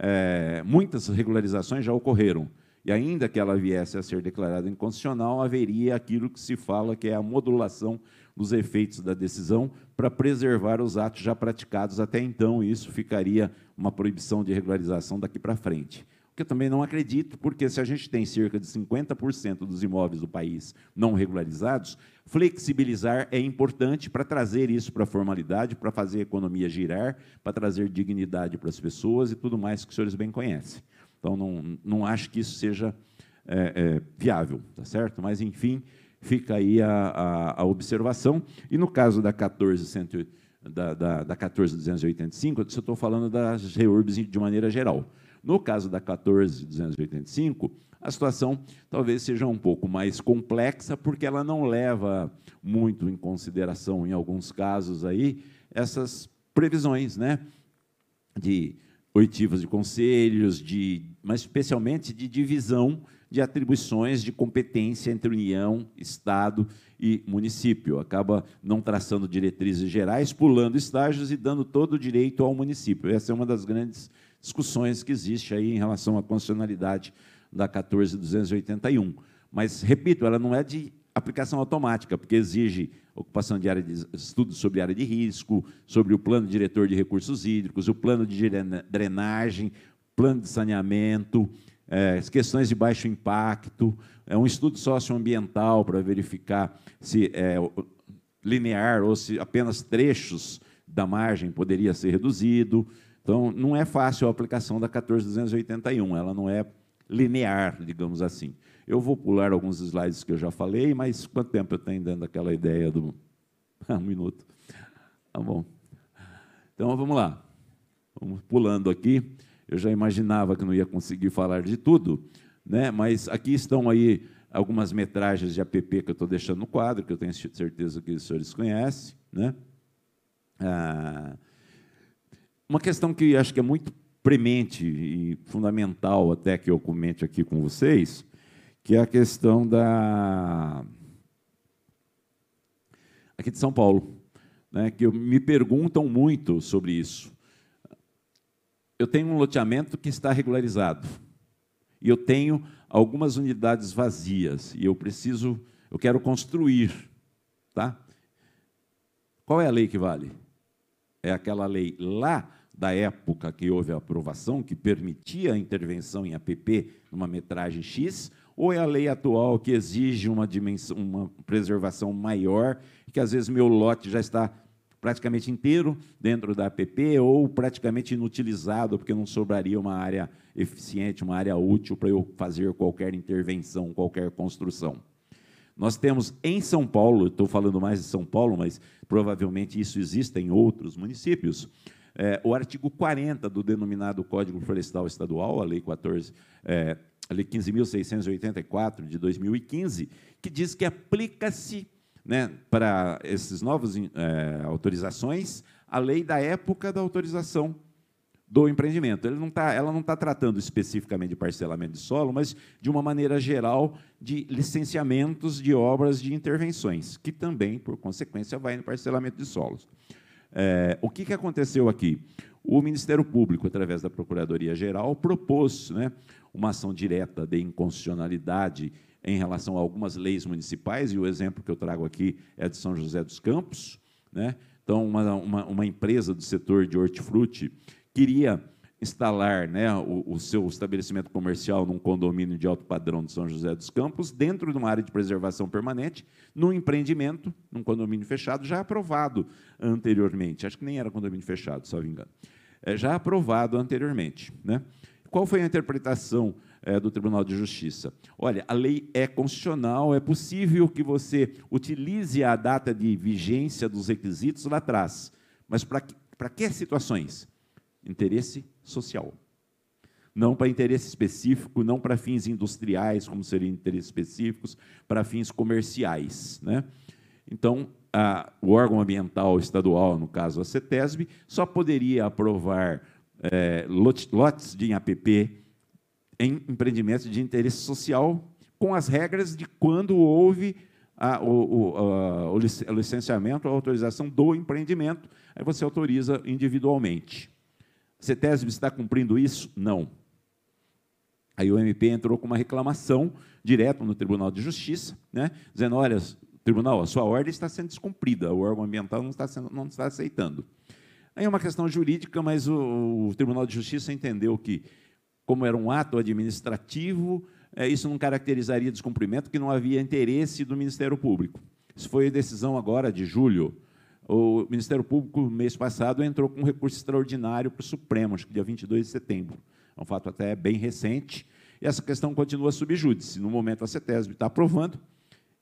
É, muitas regularizações já ocorreram, e ainda que ela viesse a ser declarada inconstitucional, haveria aquilo que se fala que é a modulação dos efeitos da decisão para preservar os atos já praticados até então, e isso ficaria uma proibição de regularização daqui para frente. O que eu também não acredito, porque se a gente tem cerca de cinquenta por cento dos imóveis do país não regularizados, flexibilizar é importante para trazer isso para a formalidade, para fazer a economia girar, para trazer dignidade para as pessoas e tudo mais que os senhores bem conhecem. Então, não, não acho que isso seja é, é, viável, tá certo? Mas, enfim, fica aí a, a, a observação. E, no caso da quatorze ponto duzentos e oitenta e cinco, eu estou falando das REURBs de maneira geral. No caso da quatorze ponto duzentos e oitenta e cinco, a situação talvez seja um pouco mais complexa, porque ela não leva muito em consideração, em alguns casos, aí, essas previsões, né, de oitivas de conselhos, de, mas especialmente de divisão de atribuições de competência entre União, Estado e município. Acaba não traçando diretrizes gerais, pulando estágios e dando todo o direito ao município. Essa é uma das grandes discussões que existe aí em relação à constitucionalidade da quatorze ponto duzentos e oitenta e um. Mas, repito, ela não é de aplicação automática, porque exige ocupação de área de estudo sobre área de risco, sobre o plano diretor de recursos hídricos, o plano de drenagem, plano de saneamento, é, questões de baixo impacto, é, um estudo socioambiental para verificar se é linear ou se apenas trechos da margem poderia ser reduzido. Então, não é fácil a aplicação da quatorze ponto duzentos e oitenta e um, ela não é linear, digamos assim. Eu vou pular alguns slides que eu já falei, mas quanto tempo eu tenho dando aquela ideia do... um minuto. Tá bom. Então, vamos lá. Vamos pulando aqui. Eu já imaginava que não ia conseguir falar de tudo, né? Mas aqui estão aí algumas metragens de A P P que eu estou deixando no quadro, que eu tenho certeza que os senhores conhecem, né? Ah, uma questão que acho que é muito premente e fundamental até que eu comente aqui com vocês, que é a questão da... aqui de São Paulo, né, que me perguntam muito sobre isso. Eu tenho um loteamento que está regularizado e eu tenho algumas unidades vazias e eu preciso, eu quero construir. Tá? Qual é a lei que vale? é aquela lei lá da época que houve a aprovação, que permitia a intervenção em A P P numa metragem X, ou é a lei atual que exige uma dimensão, uma preservação maior, que às vezes meu lote já está praticamente inteiro dentro da A P P ou praticamente inutilizado, porque não sobraria uma área eficiente, uma área útil para eu fazer qualquer intervenção, qualquer construção. Nós temos em São Paulo, estou falando mais de São Paulo, mas provavelmente isso existe em outros municípios, É, o artigo quarenta do denominado Código Florestal Estadual, a Lei quatorze, é, a Lei quinze mil seiscentos e oitenta e quatro, de dois mil e quinze, que diz que aplica-se, né, para essas novas é, autorizações a lei da época da autorização do empreendimento. Ele não tá, ela não está tratando especificamente de parcelamento de solo, mas de uma maneira geral de licenciamentos de obras de intervenções, que também, por consequência, vai no parcelamento de solos. É, o que, que aconteceu aqui? O Ministério Público, através da Procuradoria-Geral, propôs, né, uma ação direta de inconstitucionalidade em relação a algumas leis municipais, e o exemplo que eu trago aqui é de São José dos Campos, né? Então, uma, uma, uma empresa do setor de hortifruti queria instalar, né, o, o seu estabelecimento comercial num condomínio de alto padrão de São José dos Campos, dentro de uma área de preservação permanente, num empreendimento, num condomínio fechado, já aprovado anteriormente. Acho que nem era condomínio fechado, se não me engano. É, já aprovado anteriormente, né? Qual foi a interpretação é, do Tribunal de Justiça? Olha, a lei é constitucional, é possível que você utilize a data de vigência dos requisitos lá atrás, mas para que, para que situações? Interesse social. Não para interesse específico, não para fins industriais, como seriam interesses específicos, para fins comerciais, né? Então, a, o órgão ambiental estadual, no caso a CETESB, só poderia aprovar é, lot, lotes de A P P em empreendimentos de interesse social, com as regras de quando houve a, o, o, a, o licenciamento, a autorização do empreendimento, aí você autoriza individualmente. CETESB está cumprindo isso? Não. Aí o M P entrou com uma reclamação direto no Tribunal de Justiça, né, dizendo, olha, tribunal, a sua ordem está sendo descumprida, o órgão ambiental não está, sendo, não está aceitando. Aí é uma questão jurídica, mas o, o Tribunal de Justiça entendeu que, como era um ato administrativo, é, isso não caracterizaria descumprimento, que não havia interesse do Ministério Público. Isso foi a decisão agora de julho. O Ministério Público, mês passado, entrou com um recurso extraordinário para o Supremo, acho que dia vinte e dois de setembro. É um fato até bem recente. E essa questão continua sub júdice. No momento, a CETESB está aprovando,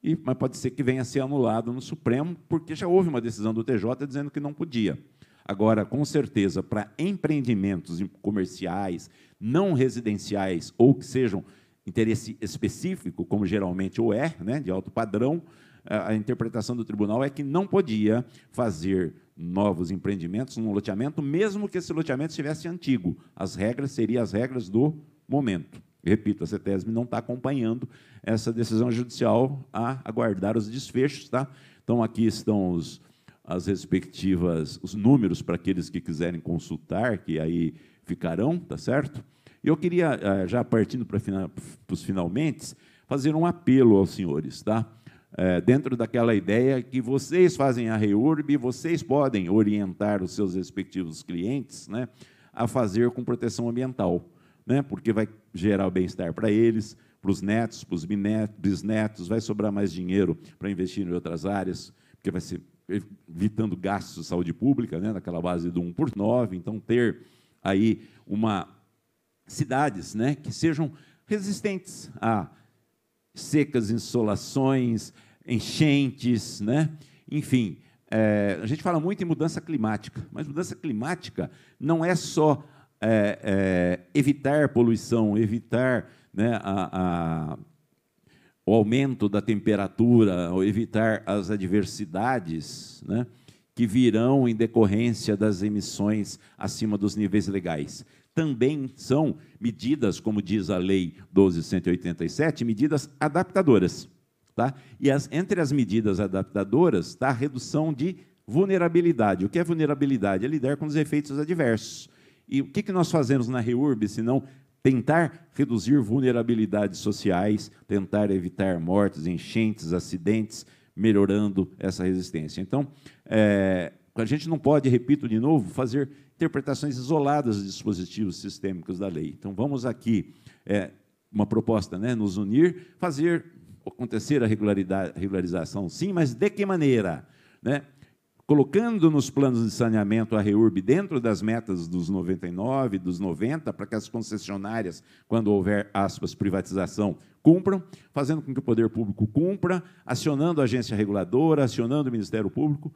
e, mas pode ser que venha a ser anulado no Supremo, porque já houve uma decisão do T J dizendo que não podia. Agora, com certeza, para empreendimentos comerciais, não residenciais, ou que sejam interesse específico, como geralmente o é, né, de alto padrão, a interpretação do tribunal é que não podia fazer novos empreendimentos num loteamento, mesmo que esse loteamento estivesse antigo. As regras seriam as regras do momento. Repito, a CETESB não está acompanhando essa decisão judicial, a aguardar os desfechos, tá? Então, aqui estão os, as respectivas, os números para aqueles que quiserem consultar, que aí ficarão, tá certo? Eu queria, já partindo para os finalmente, fazer um apelo aos senhores, tá? É, dentro daquela ideia que vocês fazem a REURB, vocês podem orientar os seus respectivos clientes, né, a fazer com proteção ambiental, né, porque vai gerar o bem-estar para eles, para os netos, para os bisnetos, vai sobrar mais dinheiro para investir em outras áreas, porque vai ser evitando gastos de saúde pública, né, naquela base do um por nove, então ter aí uma cidades, né, que sejam resistentes a secas, insolações, enchentes, né? Enfim, é, a gente fala muito em mudança climática, mas mudança climática não é só é, é, evitar poluição, evitar, né, a, a, o aumento da temperatura, ou evitar as adversidades, né, que virão em decorrência das emissões acima dos níveis legais. Também são medidas, como diz a Lei doze mil cento e oitenta e sete, medidas adaptadoras. Tá? E as, entre as medidas adaptadoras está a redução de vulnerabilidade. O que é vulnerabilidade? É lidar com os efeitos adversos. E o que, que nós fazemos na REURB, se não tentar reduzir vulnerabilidades sociais, tentar evitar mortes, enchentes, acidentes, melhorando essa resistência. Então, é, A gente não pode, repito de novo, fazer interpretações isoladas de dispositivos sistêmicos da lei. Então, vamos aqui, é, uma proposta, né, nos unir, fazer acontecer a regularidade, regularização, sim, mas de que maneira? Né? Colocando nos planos de saneamento a REURB dentro das metas dos noventa e nove, dos noventa, para que as concessionárias, quando houver, aspas, privatização, cumpram, fazendo com que o poder público cumpra, acionando a agência reguladora, acionando o Ministério Público,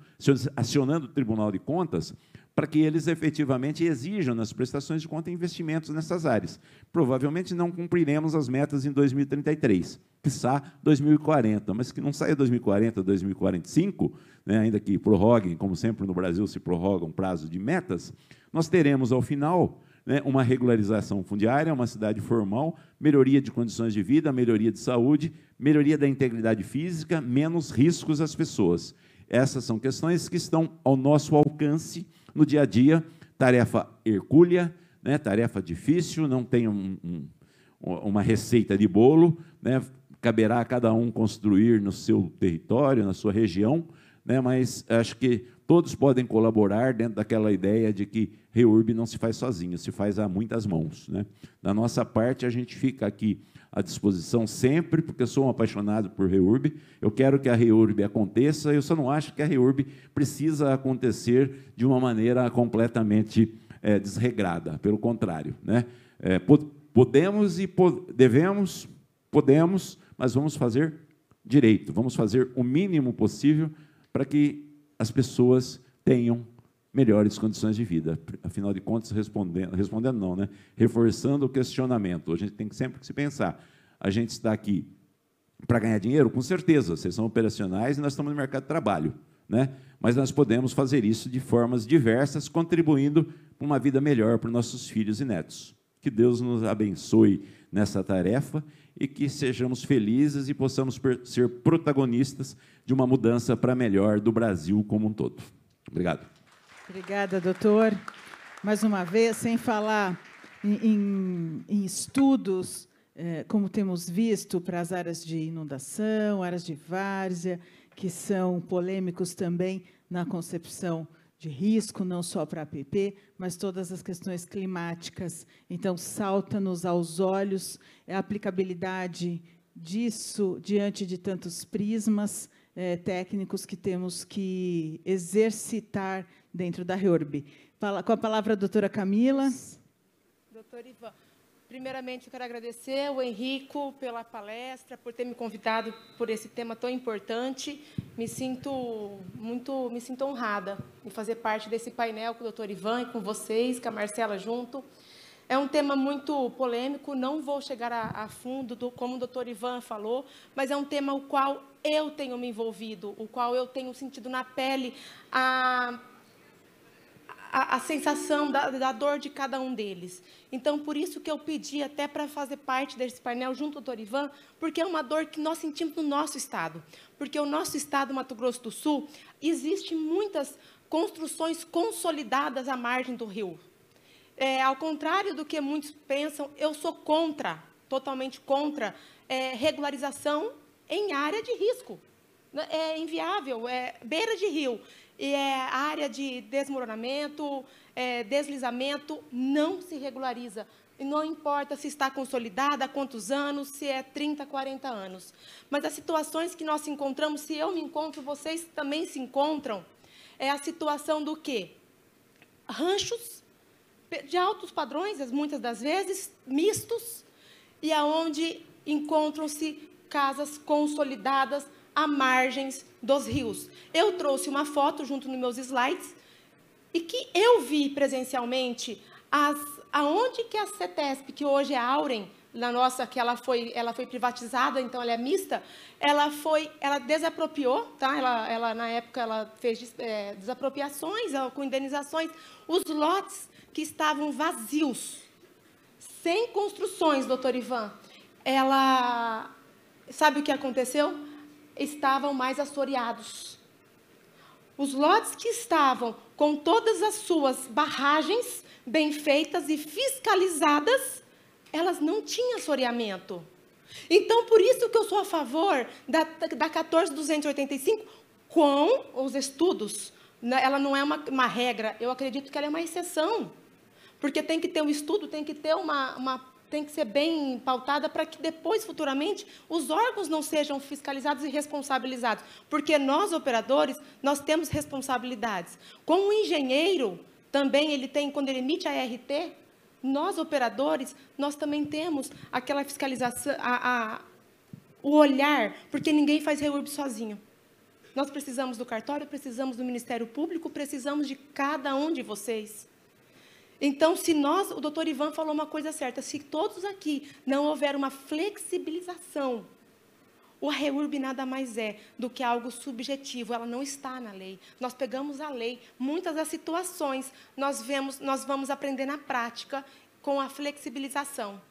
acionando o Tribunal de Contas, para que eles efetivamente exijam nas prestações de conta investimentos nessas áreas. Provavelmente não cumpriremos as metas em dois mil e trinta e três, quiçá dois mil e quarenta, mas que não saia dois mil e quarenta, dois mil e quarenta e cinco, né, ainda que prorroguem, como sempre no Brasil se prorroga um prazo de metas, nós teremos ao final, né, uma regularização fundiária, uma cidade formal, melhoria de condições de vida, melhoria de saúde, melhoria da integridade física, menos riscos às pessoas. Essas são questões que estão ao nosso alcance no dia a dia, tarefa hercúlea, né, tarefa difícil, não tem um, um, uma receita de bolo, né, caberá a cada um construir no seu território, na sua região, né, mas acho que todos podem colaborar dentro daquela ideia de que REURB não se faz sozinho, se faz a muitas mãos, né. Da nossa parte, a gente fica aqui à disposição sempre, porque eu sou um apaixonado por REURB, eu quero que a REURB aconteça, eu só não acho que a REURB precisa acontecer de uma maneira completamente é, desregrada, pelo contrário, né? É, podemos e pod devemos, podemos, mas vamos fazer direito, vamos fazer o mínimo possível para que as pessoas tenham melhores condições de vida. Afinal de contas, respondendo, respondendo não, né? Reforçando o questionamento. A gente tem sempre que se pensar. A gente está aqui para ganhar dinheiro? Com certeza, vocês são operacionais e nós estamos no mercado de trabalho, né? Mas nós podemos fazer isso de formas diversas, contribuindo para uma vida melhor para os nossos filhos e netos. Que Deus nos abençoe nessa tarefa e que sejamos felizes e possamos ser protagonistas de uma mudança para melhor do Brasil como um todo. Obrigado. Obrigada, doutor. Mais uma vez, sem falar em, em, em estudos, eh, como temos visto para as áreas de inundação, áreas de várzea, que são polêmicos também na concepção de risco, não só para a A P P, mas todas as questões climáticas. Então, salta-nos aos olhos a aplicabilidade disso diante de tantos prismas eh, técnicos que temos que exercitar dentro da REURB. Com a palavra a doutora Camila. Doutor Ivan, primeiramente eu quero agradecer ao Henrico pela palestra, por ter me convidado por esse tema tão importante. Me sinto muito, me sinto honrada em fazer parte desse painel com o doutor Ivan e com vocês, com a Marcela junto. É um tema muito polêmico, não vou chegar a, a fundo, do, como o doutor Ivan falou, mas é um tema o qual eu tenho me envolvido, o qual eu tenho sentido na pele a... A, a sensação da, da dor de cada um deles. Então, por isso que eu pedi até para fazer parte desse painel junto ao doutor Ivan, porque é uma dor que nós sentimos no nosso estado. Porque o nosso estado, Mato Grosso do Sul, existe muitas construções consolidadas à margem do rio. É, ao contrário do que muitos pensam, eu sou contra, totalmente contra, é, regularização em área de risco. É inviável, é beira de rio. E é, a área de desmoronamento, é, deslizamento, não se regulariza. E não importa se está consolidada, há quantos anos, se é trinta, quarenta anos. Mas as situações que nós encontramos, se eu me encontro, vocês também se encontram, é a situação do quê? Ranchos de altos padrões, muitas das vezes, mistos, e aonde encontram-se casas consolidadas, à margens dos rios. Eu trouxe uma foto junto nos meus slides e que eu vi presencialmente as, aonde que a CETESB, que hoje é a Auren, na nossa, que ela foi, ela foi privatizada, então ela é mista, ela foi, ela desapropriou, tá? Ela, ela na época ela fez é, desapropriações com indenizações, os lotes que estavam vazios, sem construções, doutor Ivan. Ela, sabe o que aconteceu? Estavam mais assoreados. Os lotes que estavam com todas as suas barragens bem feitas e fiscalizadas, elas não tinham assoreamento. Então, por isso que eu sou a favor da, da quatorze mil duzentos e oitenta e cinco com os estudos, ela não é uma, uma regra, eu acredito que ela é uma exceção, porque tem que ter um estudo, tem que ter uma, uma tem que ser bem pautada para que depois, futuramente, os órgãos não sejam fiscalizados e responsabilizados, porque nós, operadores, nós temos responsabilidades. Como o engenheiro também, ele tem, quando ele emite a R T, nós, operadores, nós também temos aquela fiscalização, a, a, o olhar, porque ninguém faz REURB sozinho. Nós precisamos do cartório, precisamos do Ministério Público, precisamos de cada um de vocês. Então, se nós, o doutor Ivan falou uma coisa certa, se todos aqui não houver uma flexibilização, o REURB nada mais é do que algo subjetivo, ela não está na lei. Nós pegamos a lei, muitas das situações nós, vemos, nós vamos aprender na prática com a flexibilização.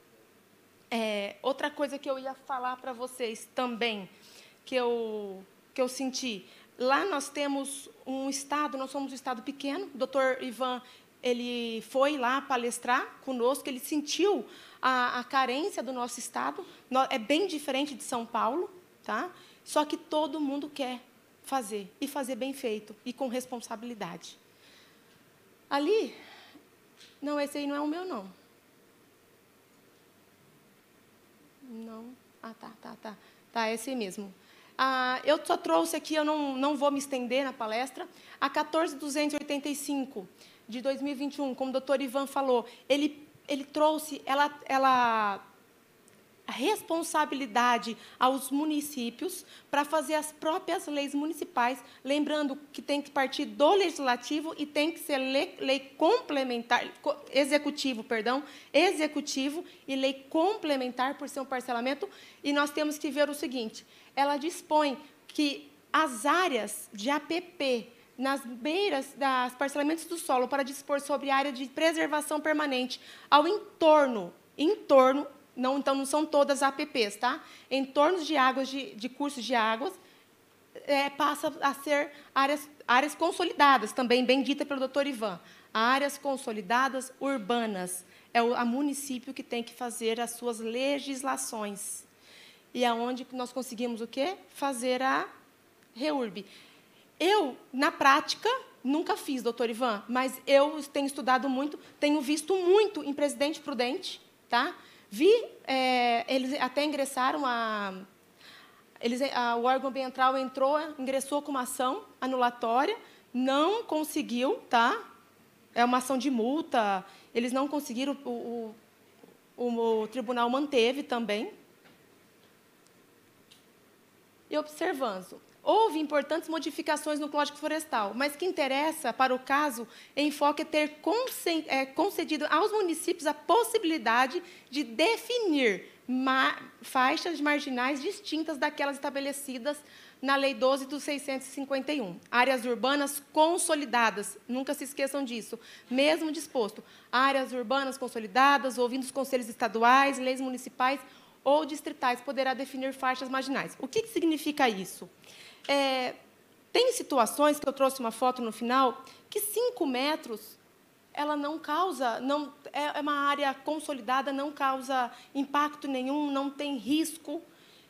É, outra coisa que eu ia falar para vocês também, que eu, que eu senti, lá nós temos um estado, nós somos um estado pequeno, o doutor Ivan, ele foi lá palestrar conosco, ele sentiu a, a carência do nosso estado, é bem diferente de São Paulo, tá? Só que todo mundo quer fazer, e fazer bem feito, e com responsabilidade. Ali, não, esse aí não é o meu, não. Não, ah, tá, tá, tá, tá, esse mesmo. Ah, eu só trouxe aqui, eu não, não vou me estender na palestra, a quatorze mil duzentos e oitenta e cinco, de dois mil e vinte e um, como o doutor Ivan falou, ele, ele trouxe ela, ela, a responsabilidade aos municípios para fazer as próprias leis municipais, lembrando que tem que partir do legislativo e tem que ser lei, lei complementar, executivo, perdão, executivo e lei complementar por seu parcelamento, e nós temos que ver o seguinte, ela dispõe que as áreas de A P P, nas beiras dos parcelamentos do solo para dispor sobre área de preservação permanente ao entorno, entorno, não, então não são todas A P Ps, tá? Entornos de águas, de, de cursos de águas, é, passa a ser áreas, áreas consolidadas, também bem dita pelo doutor Ivan, áreas consolidadas urbanas, é o a município que tem que fazer as suas legislações, e é onde nós conseguimos o quê? Fazer a REURB. Eu, na prática, nunca fiz, doutor Ivan, mas eu tenho estudado muito, tenho visto muito em Presidente Prudente, tá? Vi, é, eles até ingressaram, a, eles, a, o órgão ambiental entrou, ingressou com uma ação anulatória, não conseguiu, tá? É uma ação de multa, eles não conseguiram, o, o, o, o tribunal manteve também. E observando. Houve importantes modificações no Código Florestal, mas que interessa, para o caso, em foco é ter concedido aos municípios a possibilidade de definir faixas marginais distintas daquelas estabelecidas na Lei doze mil seiscentos e cinquenta e um. Áreas urbanas consolidadas, nunca se esqueçam disso, mesmo disposto. Áreas urbanas consolidadas, ouvindo os conselhos estaduais, leis municipais ou distritais, poderá definir faixas marginais. O que, que significa isso? É, tem situações, que eu trouxe uma foto no final, que cinco metros, ela não causa, não, é uma área consolidada, não causa impacto nenhum, não tem risco.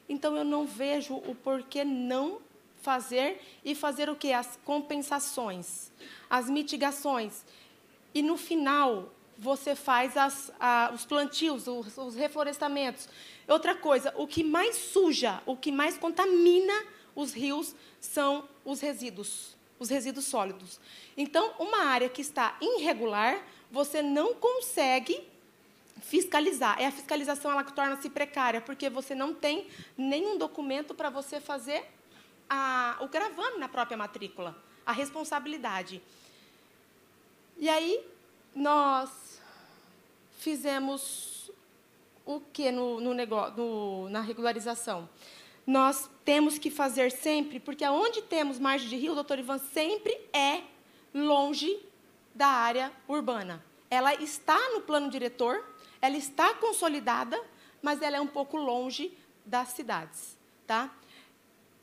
Então, eu não vejo o porquê não fazer e fazer o quê? As compensações, as mitigações. E, no final, você faz as, a, os plantios, os, os reflorestamentos. Outra coisa, o que mais suja, o que mais contamina os rios são os resíduos, os resíduos sólidos. Então, uma área que está irregular, você não consegue fiscalizar. É a fiscalização, ela torna-se precária, porque você não tem nenhum documento para você fazer a, o gravame na própria matrícula, a responsabilidade. E aí, nós fizemos o que no, no negócio, no, na regularização? Nós temos que fazer sempre, porque onde temos margem de rio, o doutor Ivan, sempre é longe da área urbana. Ela está no plano diretor, ela está consolidada, mas ela é um pouco longe das cidades. Tá?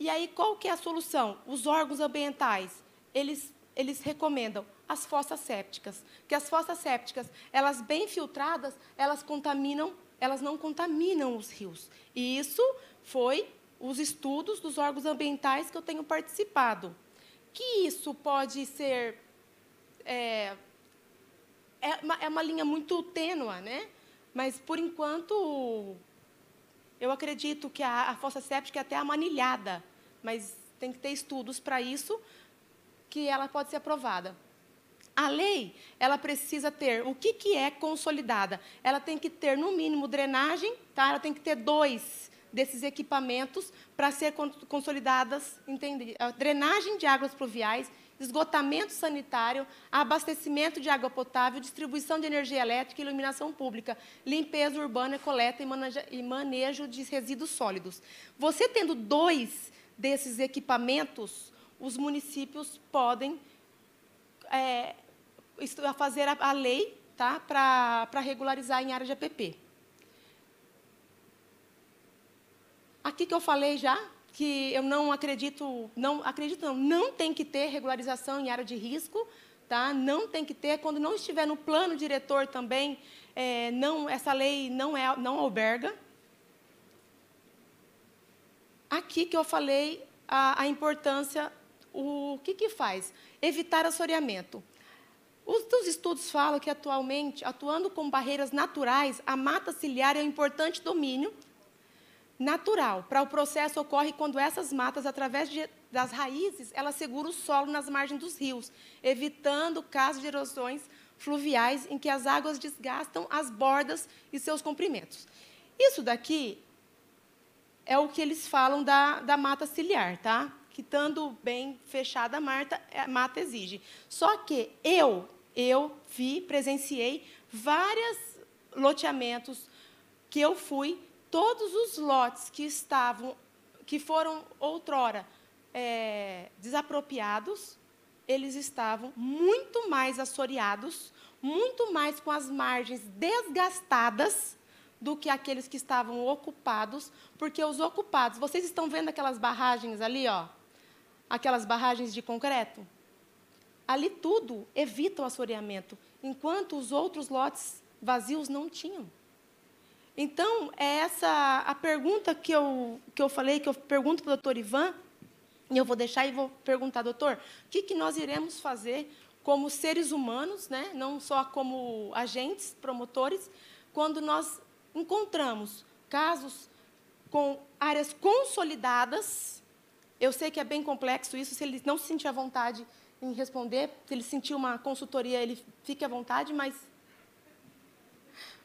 E aí, qual que é a solução? Os órgãos ambientais, eles, eles recomendam as fossas sépticas, que as fossas sépticas, elas bem filtradas, elas contaminam, elas não contaminam os rios. E isso foi os estudos dos órgãos ambientais que eu tenho participado, que isso pode ser... É, é, uma, é uma linha muito tênua, né? Mas, por enquanto, eu acredito que a, a fossa séptica é até amanilhada, mas tem que ter estudos para isso, que ela pode ser aprovada. A lei, ela precisa ter o que, que é consolidada. Ela tem que ter, no mínimo, drenagem, tá? Ela tem que ter dois desses equipamentos para ser consolidadas, entende? A drenagem de águas pluviais, esgotamento sanitário, abastecimento de água potável, distribuição de energia elétrica e iluminação pública, limpeza urbana, coleta e manejo de resíduos sólidos. Você tendo dois desses equipamentos, os municípios podem é, fazer a lei, tá, para regularizar em área de A P P. Aqui que eu falei já, que eu não acredito, não acredito não, não tem que ter regularização em área de risco, tá? Não tem que ter, quando não estiver no plano diretor também, é, não, essa lei não, é, não alberga. Aqui que eu falei a, a importância, o que que faz? Evitar assoreamento. Os, os estudos falam que atualmente, atuando com barreiras naturais, a mata ciliar é um importante domínio natural para o processo ocorre quando essas matas, através de, das raízes, elas seguram o solo nas margens dos rios, evitando casos de erosões fluviais em que as águas desgastam as bordas e seus comprimentos. Isso daqui é o que eles falam da, da mata ciliar, tá? Que, estando bem fechada a mata, a mata exige. Só que eu, eu vi, presenciei vários loteamentos que eu fui. Todos os lotes que estavam, que foram outrora é, desapropriados, eles estavam muito mais assoreados, muito mais com as margens desgastadas do que aqueles que estavam ocupados, porque os ocupados, vocês estão vendo aquelas barragens ali, ó, aquelas barragens de concreto? Ali tudo evita o assoreamento, enquanto os outros lotes vazios não tinham. Então, é essa a pergunta que eu, que eu falei, que eu pergunto para o doutor Ivan, e eu vou deixar e vou perguntar, doutor, o que, que nós iremos fazer como seres humanos, né, não só como agentes, promotores, quando nós encontramos casos com áreas consolidadas? Eu sei que é bem complexo isso, se ele não se sentir à vontade em responder, se ele sentir uma consultoria, ele fique à vontade, mas...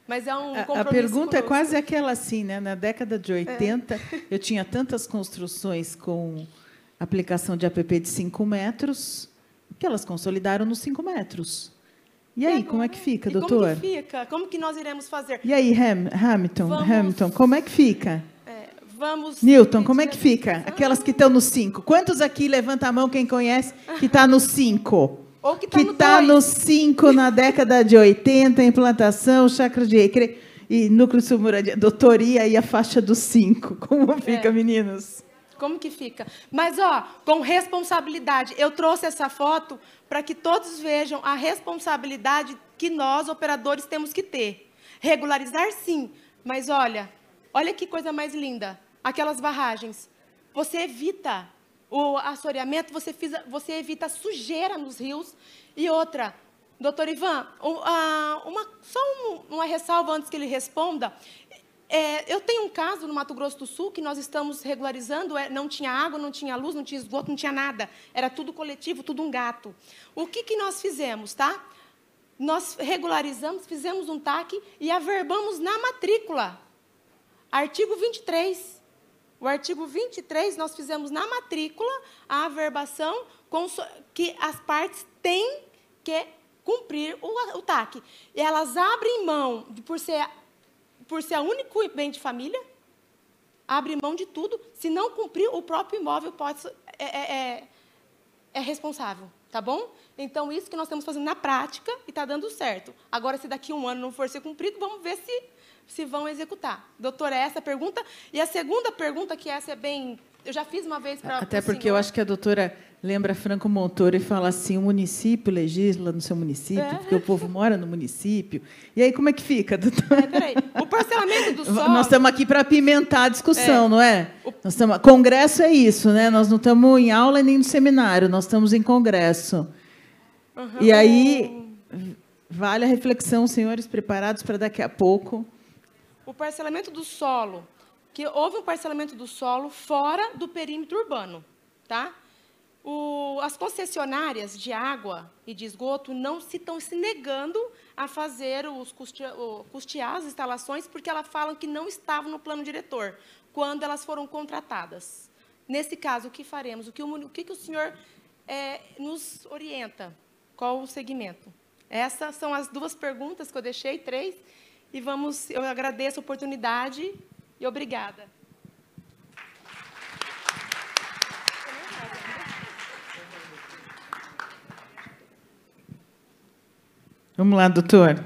Mas é um compromisso. A pergunta é quase aquela assim, né? Na década de oitenta, é. eu tinha tantas construções com aplicação de A P P de cinco metros, que elas consolidaram nos cinco metros. E aí, é, como é que fica, doutor? Como que fica? Como que nós iremos fazer? E aí, Ham, Hamilton, vamos, Hamilton, como é que fica? É, vamos Newton, como é que fica? Aquelas que estão nos cinco. Quantos aqui, levanta a mão quem conhece, que está nos cinco? Ou que está no cinco, na década de oitenta, implantação, chácara de recreio e núcleo submural, doutoria e a faixa do cinco. Como fica, é. meninos? Como que fica? Mas, ó, com responsabilidade. Eu trouxe essa foto para que todos vejam a responsabilidade que nós, operadores, temos que ter. Regularizar, sim. Mas, olha, olha que coisa mais linda. Aquelas barragens. Você evita... o assoreamento, você, fiz, você evita sujeira nos rios. E outra, doutor Ivan, uma, só um, uma ressalva antes que ele responda. É, eu tenho um caso no Mato Grosso do Sul que nós estamos regularizando, não tinha água, não tinha luz, não tinha esgoto, não tinha nada. Era tudo coletivo, tudo um gato. O que, que nós fizemos, tá? Nós regularizamos, fizemos um T A C e averbamos na matrícula. Artigo vinte e três. O artigo vinte e três, nós fizemos na matrícula a averbação que as partes têm que cumprir o, o T A C. E elas abrem mão, de, por ser por ser o único bem de família, abrem mão de tudo. Se não cumprir, o próprio imóvel pode, é, é, é responsável, tá bom? Então, isso que nós estamos fazendo na prática e está dando certo. Agora, se daqui a um ano não for ser cumprido, vamos ver se... se vão executar. Doutora, essa a pergunta. E a segunda pergunta, que essa é bem... Eu já fiz uma vez para... Até porque eu acho que a doutora Lembra Franco Montoro e fala assim, o município legisla no seu município, é. porque o povo mora no município. E aí, como é que fica, doutor? É, peraí. O parcelamento do solo... Nós estamos aqui para apimentar a discussão, é. não é? Nós estamos... Congresso é isso, né? Nós não estamos em aula nem no seminário, nós estamos em congresso. Uhum. E aí, vale a reflexão, senhores, preparados para daqui a pouco. O parcelamento do solo, que houve um parcelamento do solo fora do perímetro urbano, tá? O, as concessionárias de água e de esgoto não se estão se negando a fazer os custea, o, custear as instalações, porque elas falam que não estavam no plano diretor quando elas foram contratadas. Nesse caso, o que faremos? O que o, o, que que o senhor é, nos orienta? Qual o segmento? Essas são as duas perguntas que eu deixei, três, e vamos, eu agradeço a oportunidade e obrigada. Vamos lá, doutor.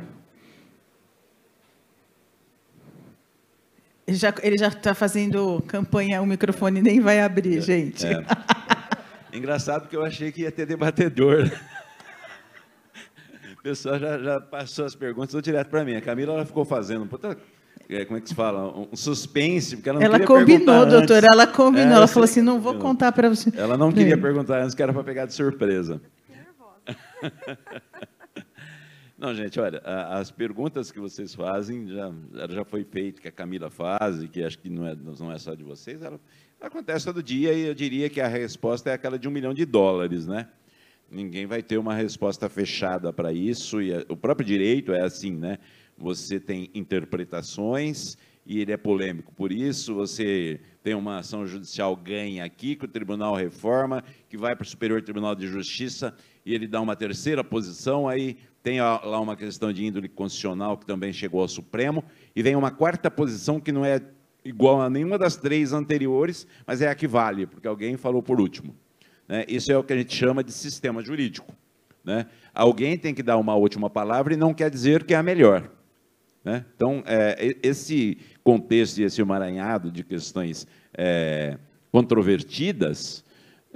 Ele já ele já está fazendo campanha, o microfone nem vai abrir, é, gente. É. Engraçado que eu achei que ia ter debatedor. O pessoal já, já passou as perguntas, tudo direto para mim. A Camila ela ficou fazendo... Puta, como é que se fala? Um suspense, porque ela não ela queria combinou, perguntar doutor, antes. Ela combinou, doutora, ela combinou. Ela falou assim, não vou combinou. contar para você. Ela não queria perguntar antes, que era para pegar de surpresa. Fiquei nervosa. Não, gente, olha, as perguntas que vocês fazem, já, já foi feito, que a Camila faz, e que acho que não é, não é só de vocês, ela, ela acontece todo dia, e eu diria que a resposta é aquela de um milhão de dólares, né? Ninguém vai ter uma resposta fechada para isso, e a, o próprio direito é assim, né? Você tem interpretações, e ele é polêmico por isso, você tem uma ação judicial ganha aqui, que o tribunal reforma, que vai para o Superior Tribunal de Justiça, e ele dá uma terceira posição, aí... Tem lá uma questão de índole constitucional que também chegou ao Supremo, e vem uma quarta posição que não é igual a nenhuma das três anteriores, mas é a que vale, porque alguém falou por último. Né? Isso é o que a gente chama de sistema jurídico. Né? Alguém tem que dar uma última palavra e não quer dizer que é a melhor. Né? Então, é, esse contexto e esse emaranhado de questões é, controvertidas,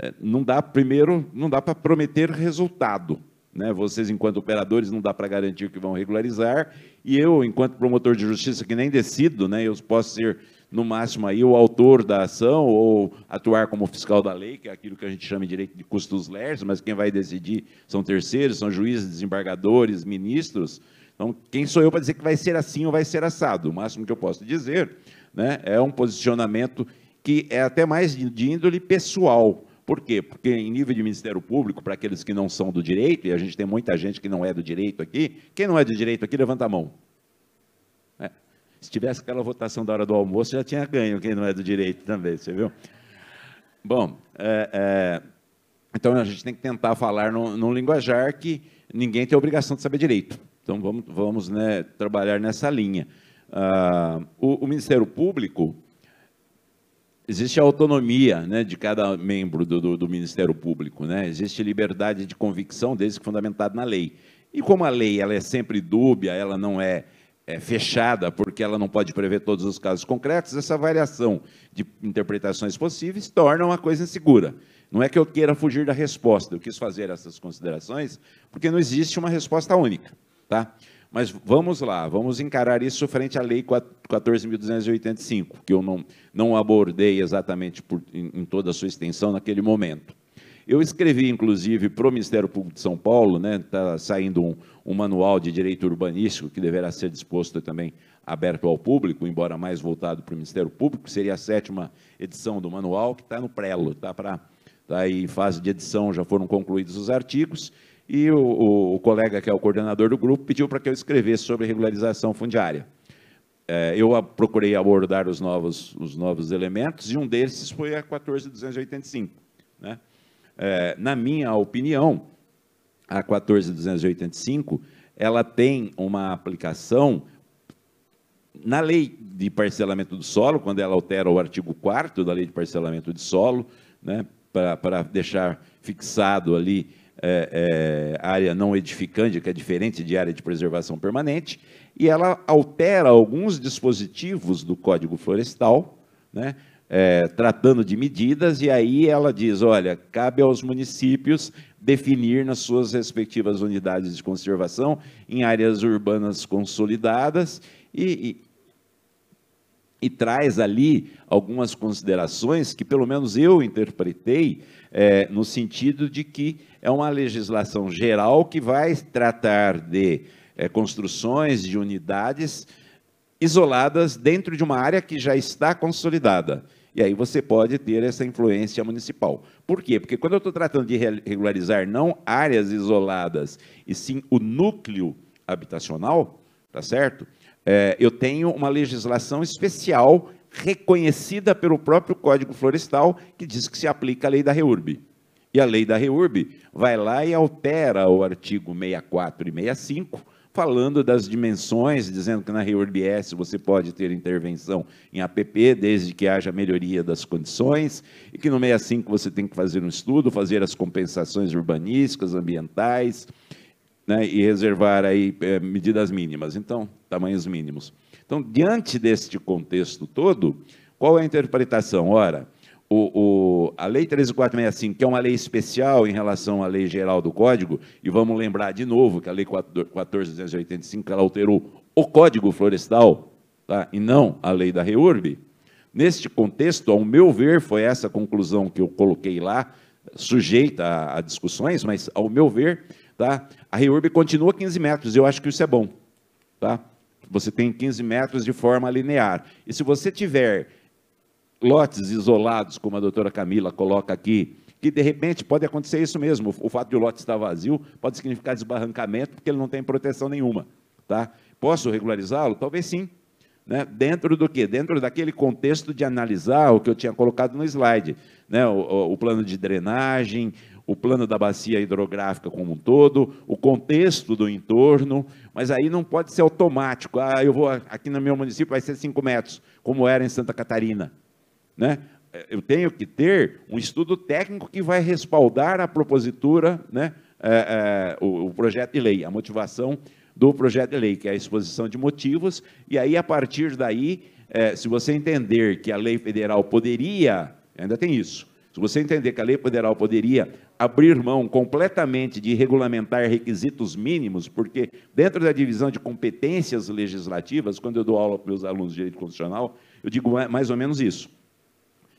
é, não dá, primeiro, não dá para prometer resultado. Né, vocês, enquanto operadores, não dá para garantir que vão regularizar, e eu, enquanto promotor de justiça, que nem decido, né, eu posso ser, no máximo, aí, o autor da ação ou atuar como fiscal da lei, que é aquilo que a gente chama de direito de custos legais, mas quem vai decidir são terceiros, são juízes, desembargadores, ministros. Então, quem sou eu para dizer que vai ser assim ou vai ser assado? O máximo que eu posso dizer, né, é um posicionamento que é até mais de índole pessoal. Por quê? Porque em nível de Ministério Público, para aqueles que não são do direito, e a gente tem muita gente que não é do direito aqui, quem não é do direito aqui, levanta a mão. É. Se tivesse aquela votação da hora do almoço, já tinha ganho quem não é do direito também, você viu? Bom, é, é, então a gente tem que tentar falar num, num linguajar que ninguém tem a obrigação de saber direito. Então vamos, vamos né, trabalhar nessa linha. Ah, o, o Ministério Público... Existe a autonomia né, de cada membro do, do, do Ministério Público, né? Existe liberdade de convicção, desde que fundamentada na lei. E como a lei ela é sempre dúbia, ela não é, é fechada, porque ela não pode prever todos os casos concretos, essa variação de interpretações possíveis torna uma coisa insegura. Não é que eu queira fugir da resposta, eu quis fazer essas considerações, porque não existe uma resposta única. Tá? Mas vamos lá, vamos encarar isso frente à Lei quatorze mil duzentos e oitenta e cinco, que eu não, não abordei exatamente por, em, em toda a sua extensão naquele momento. Eu escrevi, inclusive, para o Ministério Público de São Paulo, né, está saindo um, um manual de direito urbanístico que deverá ser disposto também aberto ao público, embora mais voltado para o Ministério Público, seria a sétima edição do manual, que está no prelo, está tá em fase de edição, já foram concluídos os artigos. E o, o, o colega, que é o coordenador do grupo, pediu para que eu escrevesse sobre regularização fundiária. É, eu a, procurei abordar os novos, os novos elementos, e um desses foi a quatorze mil duzentos e oitenta e cinco. Né? É, na minha opinião, a quatorze mil duzentos e oitenta e cinco, ela tem uma aplicação na lei de parcelamento do solo, quando ela altera o artigo quarto da lei de parcelamento de solo, né, para, para deixar fixado ali É, é, área não edificante, que é diferente de área de preservação permanente, e ela altera alguns dispositivos do Código Florestal, né, é, tratando de medidas, e aí ela diz, olha, cabe aos municípios definir nas suas respectivas unidades de conservação, em áreas urbanas consolidadas, e, e, e traz ali algumas considerações que, pelo menos eu interpretei, é, no sentido de que é uma legislação geral que vai tratar de é, construções de unidades isoladas dentro de uma área que já está consolidada. E aí você pode ter essa influência municipal. Por quê? Porque quando eu estou tratando de regularizar não áreas isoladas, e sim o núcleo habitacional, tá certo? É, eu tenho uma legislação especial reconhecida pelo próprio Código Florestal, que diz que se aplica a lei da REURB. E a lei da REURB vai lá e altera o artigo sessenta e quatro e sessenta e cinco, falando das dimensões, dizendo que na REURB-S você pode ter intervenção em A P P, desde que haja melhoria das condições, e que no sessenta e cinco você tem que fazer um estudo, fazer as compensações urbanísticas, ambientais, né, e reservar aí é, medidas mínimas, então, tamanhos mínimos. Então, diante deste contexto todo, qual é a interpretação? Ora, O, o, a Lei treze mil quatrocentos e sessenta e cinco, que é uma lei especial em relação à Lei Geral do Código, e vamos lembrar de novo que a Lei quatorze mil duzentos e oitenta e cinco, ela alterou o Código Florestal, tá? E não a Lei da REURB. Neste contexto, ao meu ver, foi essa conclusão que eu coloquei lá, sujeita a, a discussões, mas, ao meu ver, tá? A REURB continua quinze metros, eu acho que isso é bom. Tá? Você tem quinze metros de forma linear. E se você tiver lotes isolados, como a doutora Camila coloca aqui, que de repente pode acontecer isso mesmo, o fato de o lote estar vazio pode significar desbarrancamento, porque ele não tem proteção nenhuma. Tá? Posso regularizá-lo? Talvez sim. Né? Dentro do quê? Dentro daquele contexto de analisar o que eu tinha colocado no slide, né? o, o, o plano de drenagem, o plano da bacia hidrográfica como um todo, o contexto do entorno, mas aí não pode ser automático, ah, eu vou aqui no meu município vai ser cinco metros, como era em Santa Catarina. Né? Eu tenho que ter um estudo técnico que vai respaldar a propositura, né? é, é, o, o projeto de lei, a motivação do projeto de lei, que é a exposição de motivos, e aí, a partir daí, é, se você entender que a lei federal poderia, ainda tem isso, se você entender que a lei federal poderia abrir mão completamente de regulamentar requisitos mínimos, porque dentro da divisão de competências legislativas, quando eu dou aula para meus alunos de direito constitucional, eu digo mais ou menos isso,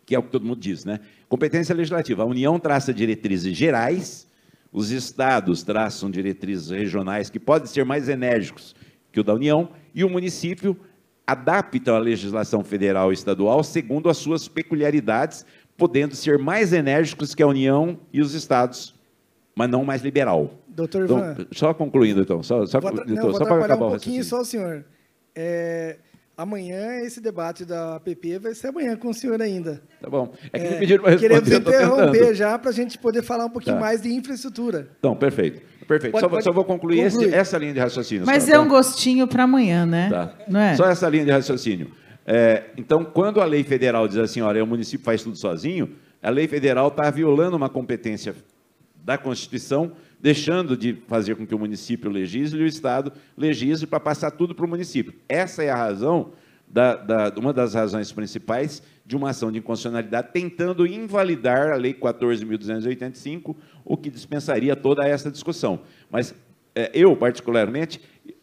que é o que todo mundo diz, né? Competência legislativa, a União traça diretrizes gerais, os estados traçam diretrizes regionais, que podem ser mais enérgicos que o da União, e o município adapta a legislação federal e estadual segundo as suas peculiaridades, podendo ser mais enérgicos que a União e os estados, mas não mais liberal. Doutor Ivan... Então, só concluindo, então, só, só, vou não, só para acabar um o pouquinho só, senhor. É... Amanhã, esse debate da A P P vai ser amanhã com o senhor ainda. Tá bom. É que é, me pediram para responder. Queremos interromper já para a gente poder falar um pouquinho tá. mais de infraestrutura. Então, perfeito. Perfeito. Pode, só, pode só vou concluir esse, essa linha de raciocínio. Mas só, é tá? um gostinho para amanhã, né? Tá. Não é? Só essa linha de raciocínio. É, então, quando a lei federal diz assim, olha, o município faz tudo sozinho, a lei federal está violando uma competência da Constituição, deixando de fazer com que o município legisle e o Estado legisle para passar tudo para o município. Essa é a razão, da, da, uma das razões principais de uma ação de inconstitucionalidade tentando invalidar a Lei quatorze mil duzentos e oitenta e cinco, o que dispensaria toda essa discussão. Mas é, eu, particularmente,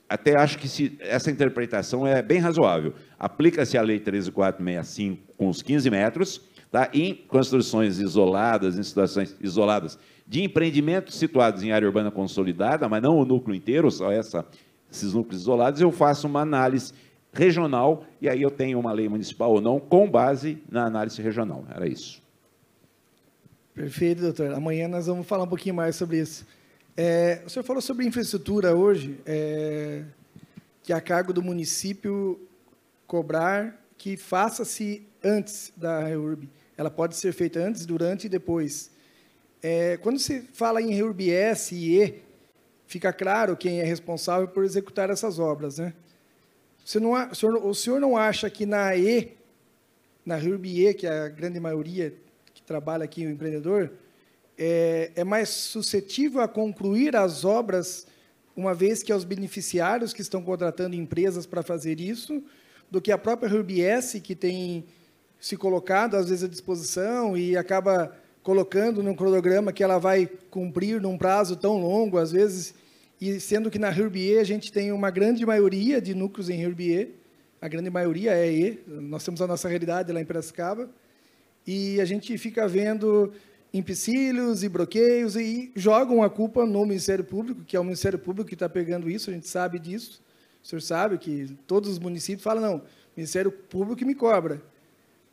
até acho que se, essa interpretação é bem razoável. Aplica-se a Lei treze mil quatrocentos e sessenta e cinco com os quinze metros, tá? Em construções isoladas, em situações isoladas, de empreendimentos situados em área urbana consolidada, mas não o núcleo inteiro, só essa, esses núcleos isolados, eu faço uma análise regional, e aí eu tenho uma lei municipal ou não, com base na análise regional. Era isso. Perfeito, doutor. Amanhã nós vamos falar um pouquinho mais sobre isso. É, o senhor falou sobre infraestrutura hoje, é, que é a cargo do município cobrar que faça-se antes da REURB. Ela pode ser feita antes, durante e depois. É, quando se fala em REURB-S e E, fica claro quem é responsável por executar essas obras, né? Você não, o, senhor, o senhor não acha que na E, na REURB-E, que é a grande maioria que trabalha aqui, o empreendedor, é, é mais suscetível a concluir as obras, uma vez que é os beneficiários que estão contratando empresas para fazer isso, do que a própria REURB-S, que tem se colocado, às vezes, à disposição e acaba colocando num cronograma que ela vai cumprir num prazo tão longo, às vezes, e sendo que na REURB a gente tem uma grande maioria de núcleos em REURB, a grande maioria é E, nós temos a nossa realidade lá em Piracicaba, e a gente fica vendo empecilhos e bloqueios e jogam a culpa no Ministério Público, que é o Ministério Público que está pegando isso, a gente sabe disso, o senhor sabe que todos os municípios falam, não, Ministério Público me cobra.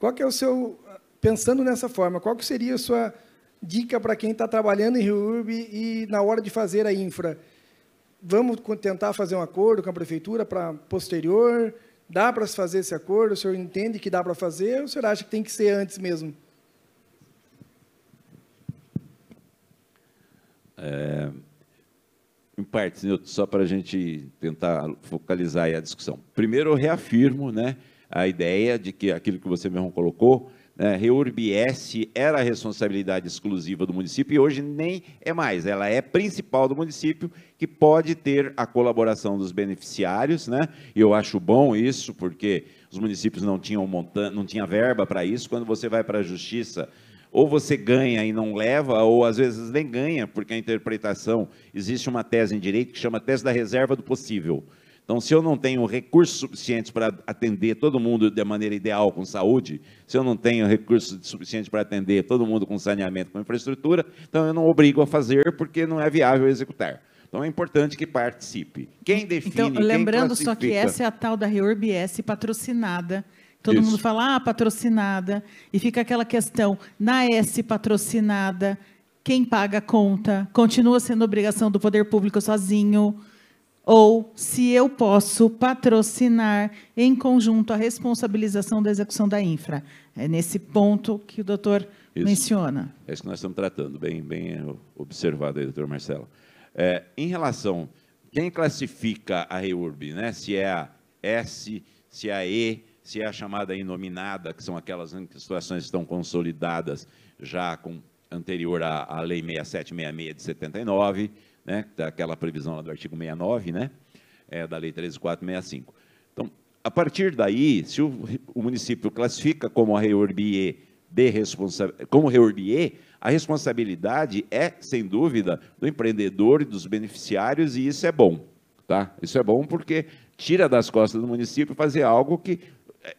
Qual que é o seu, pensando nessa forma, qual que seria a sua dica para quem está trabalhando em REURB e na hora de fazer a infra? Vamos tentar fazer um acordo com a prefeitura para posterior, dá para se fazer esse acordo, o senhor entende que dá para fazer, ou o senhor acha que tem que ser antes mesmo? É, em partes, Newton, só para a gente tentar focalizar aí a discussão. Primeiro, eu reafirmo, né, a ideia de que aquilo que você mesmo colocou, né, REURB-S era a responsabilidade exclusiva do município e hoje nem é mais, ela é principal do município, que pode ter a colaboração dos beneficiários, né? E eu acho bom isso, porque os municípios não tinham monta- não tinha verba para isso. Quando você vai para a justiça, ou você ganha e não leva, ou às vezes nem ganha, porque a interpretação, existe uma tese em direito que chama tese da reserva do possível. Então, se eu não tenho recursos suficientes para atender todo mundo de maneira ideal com saúde, se eu não tenho recursos suficientes para atender todo mundo com saneamento, com infraestrutura, então eu não obrigo a fazer, porque não é viável executar. Então, é importante que participe. Quem define, então, lembrando quem só que essa é a tal da REURB-S patrocinada. Todo Isso. mundo fala, ah, patrocinada, e fica aquela questão, na S patrocinada, quem paga a conta? Continua sendo obrigação do poder público sozinho? Ou se eu posso patrocinar em conjunto a responsabilização da execução da infra? É nesse ponto que o doutor isso. menciona. É isso que nós estamos tratando, bem, bem observado aí, doutor Marcela. É, em relação, quem classifica a REURB, né? Se é a S, se é a E, se é a chamada inominada, que são aquelas em que situações que estão consolidadas já com anterior à, à Lei seis sete seis seis de setenta e nove, né, daquela previsão lá do artigo sessenta e nove, né, é, da Lei treze mil quatrocentos e sessenta e cinco. Então, a partir daí, se o, o município classifica como a REURB-E, de responsa como REURB-E, a responsabilidade é, sem dúvida, do empreendedor e dos beneficiários, e isso é bom, tá? Isso é bom porque tira das costas do município fazer algo que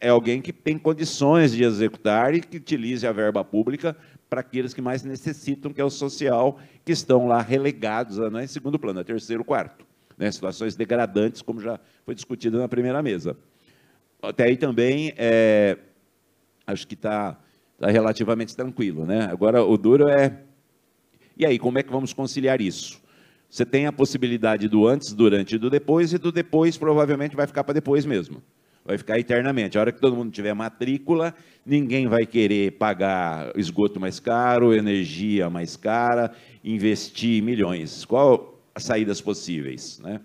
é alguém que tem condições de executar e que utilize a verba pública para aqueles que mais necessitam, que é o social, que estão lá relegados, não é em segundo plano, é terceiro, quarto, né, situações degradantes, como já foi discutido na primeira mesa. Até aí também, é, acho que está tá relativamente tranquilo, né? Agora, o duro é, e aí, como é que vamos conciliar isso? Você tem a possibilidade do antes, durante e do depois, e do depois provavelmente vai ficar para depois mesmo. Vai ficar eternamente. A hora que todo mundo tiver matrícula, ninguém vai querer pagar esgoto mais caro, energia mais cara, investir milhões. Qual as saídas possíveis, né?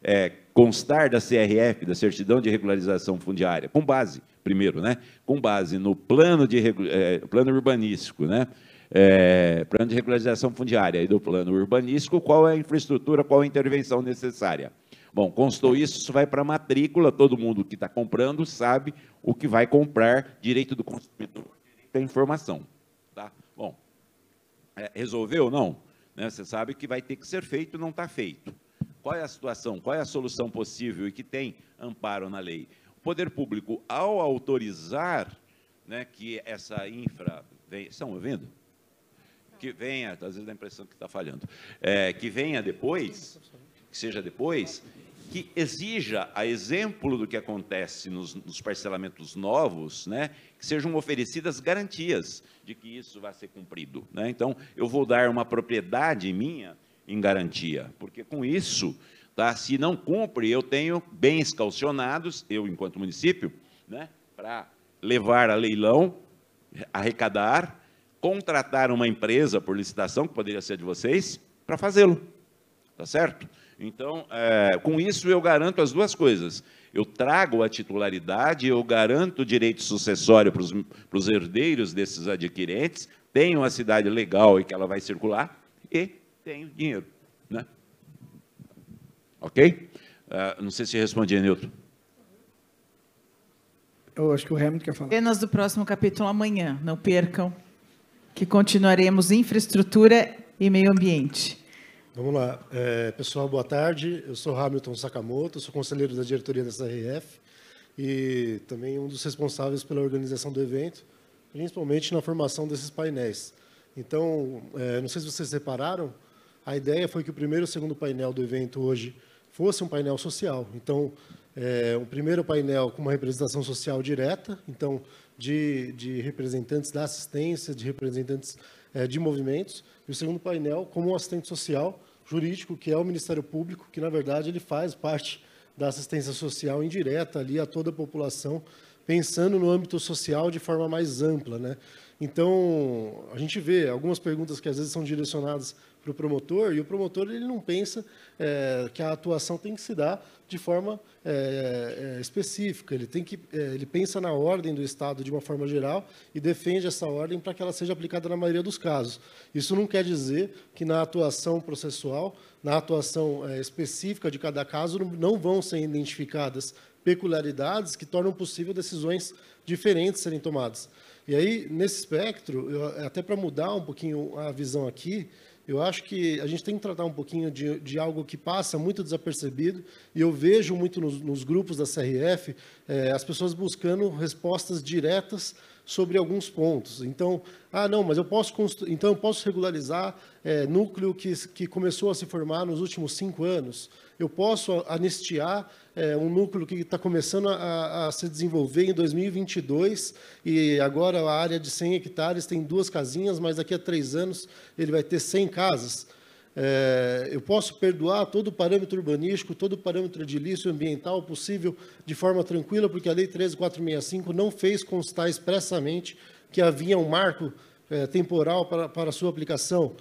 É, constar da C R F, da Certidão de Regularização Fundiária, com base, primeiro, né? Com base no plano, de, é, plano urbanístico, né? É, plano de regularização fundiária e do plano urbanístico, qual é a infraestrutura, qual é a intervenção necessária. Bom, constou isso, isso vai para a matrícula, todo mundo que está comprando sabe o que vai comprar, direito do consumidor, direito à informação. Tá? Bom, é, resolveu ou não? Né? Você sabe que vai ter que ser feito, não está feito. Qual é a situação, qual é a solução possível e que tem amparo na lei? O poder público, ao autorizar, né, que essa infra... Vem, estão ouvindo? Que venha, às vezes dá a impressão que está falhando. É, que venha depois... que seja depois, que exija, a exemplo do que acontece nos, nos parcelamentos novos, né, que sejam oferecidas garantias de que isso vai ser cumprido, né? Então, eu vou dar uma propriedade minha em garantia, porque com isso, tá, se não cumpre, eu tenho bens calcionados, eu, enquanto município, né, para levar a leilão, arrecadar, contratar uma empresa por licitação, que poderia ser de vocês, para fazê-lo, tá certo? Então, é, com isso, eu garanto as duas coisas. Eu trago a titularidade, eu garanto o direito sucessório para os herdeiros desses adquirentes, tenho a cidade legal e que ela vai circular, e tenho dinheiro, né? Ok? Uh, não sei se respondi, Newton. Eu acho que o Hamilton quer falar. Apenas do próximo capítulo amanhã, não percam, que continuaremos infraestrutura e meio ambiente. Vamos lá. É, pessoal, boa tarde. Eu sou Hamilton Sakamoto, sou conselheiro da diretoria da C R F e também um dos responsáveis pela organização do evento, principalmente na formação desses painéis. Então, é, não sei se vocês repararam, a ideia foi que o primeiro e o segundo painel do evento hoje fosse um painel social. Então, é, um primeiro painel com uma representação social direta, então, de, de representantes da assistência, de representantes é, de movimentos, e o segundo painel como um assistente social jurídico, que é o Ministério Público, que, na verdade, ele faz parte da assistência social indireta ali a toda a população, pensando no âmbito social de forma mais ampla, né? Então, a gente vê algumas perguntas que às vezes são direcionadas para o promotor, e o promotor ele não pensa é, que a atuação tem que se dar de forma é, é, específica, ele, tem que, é, ele pensa na ordem do Estado de uma forma geral e defende essa ordem para que ela seja aplicada na maioria dos casos. Isso não quer dizer que na atuação processual, na atuação é, específica de cada caso, não vão ser identificadas peculiaridades que tornam possível decisões diferentes serem tomadas. E aí, nesse espectro, eu, até para mudar um pouquinho a visão aqui, eu acho que a gente tem que tratar um pouquinho de, de algo que passa muito desapercebido, e eu vejo muito nos, nos grupos da C R F é, as pessoas buscando respostas diretas sobre alguns pontos. Então, ah, não, mas eu posso, constru... então, eu posso regularizar é, núcleo que, que começou a se formar nos últimos cinco anos, eu posso anistiar é, um núcleo que está começando a, a se desenvolver em dois mil e vinte e dois e agora a área de cem hectares tem duas casinhas, mas daqui a três anos ele vai ter cem casas. É, eu posso perdoar todo o parâmetro urbanístico, todo o parâmetro edilício ambiental possível de forma tranquila, porque a Lei treze mil quatrocentos e sessenta e cinco não fez constar expressamente que havia um marco é, temporal para, para a sua aplicação.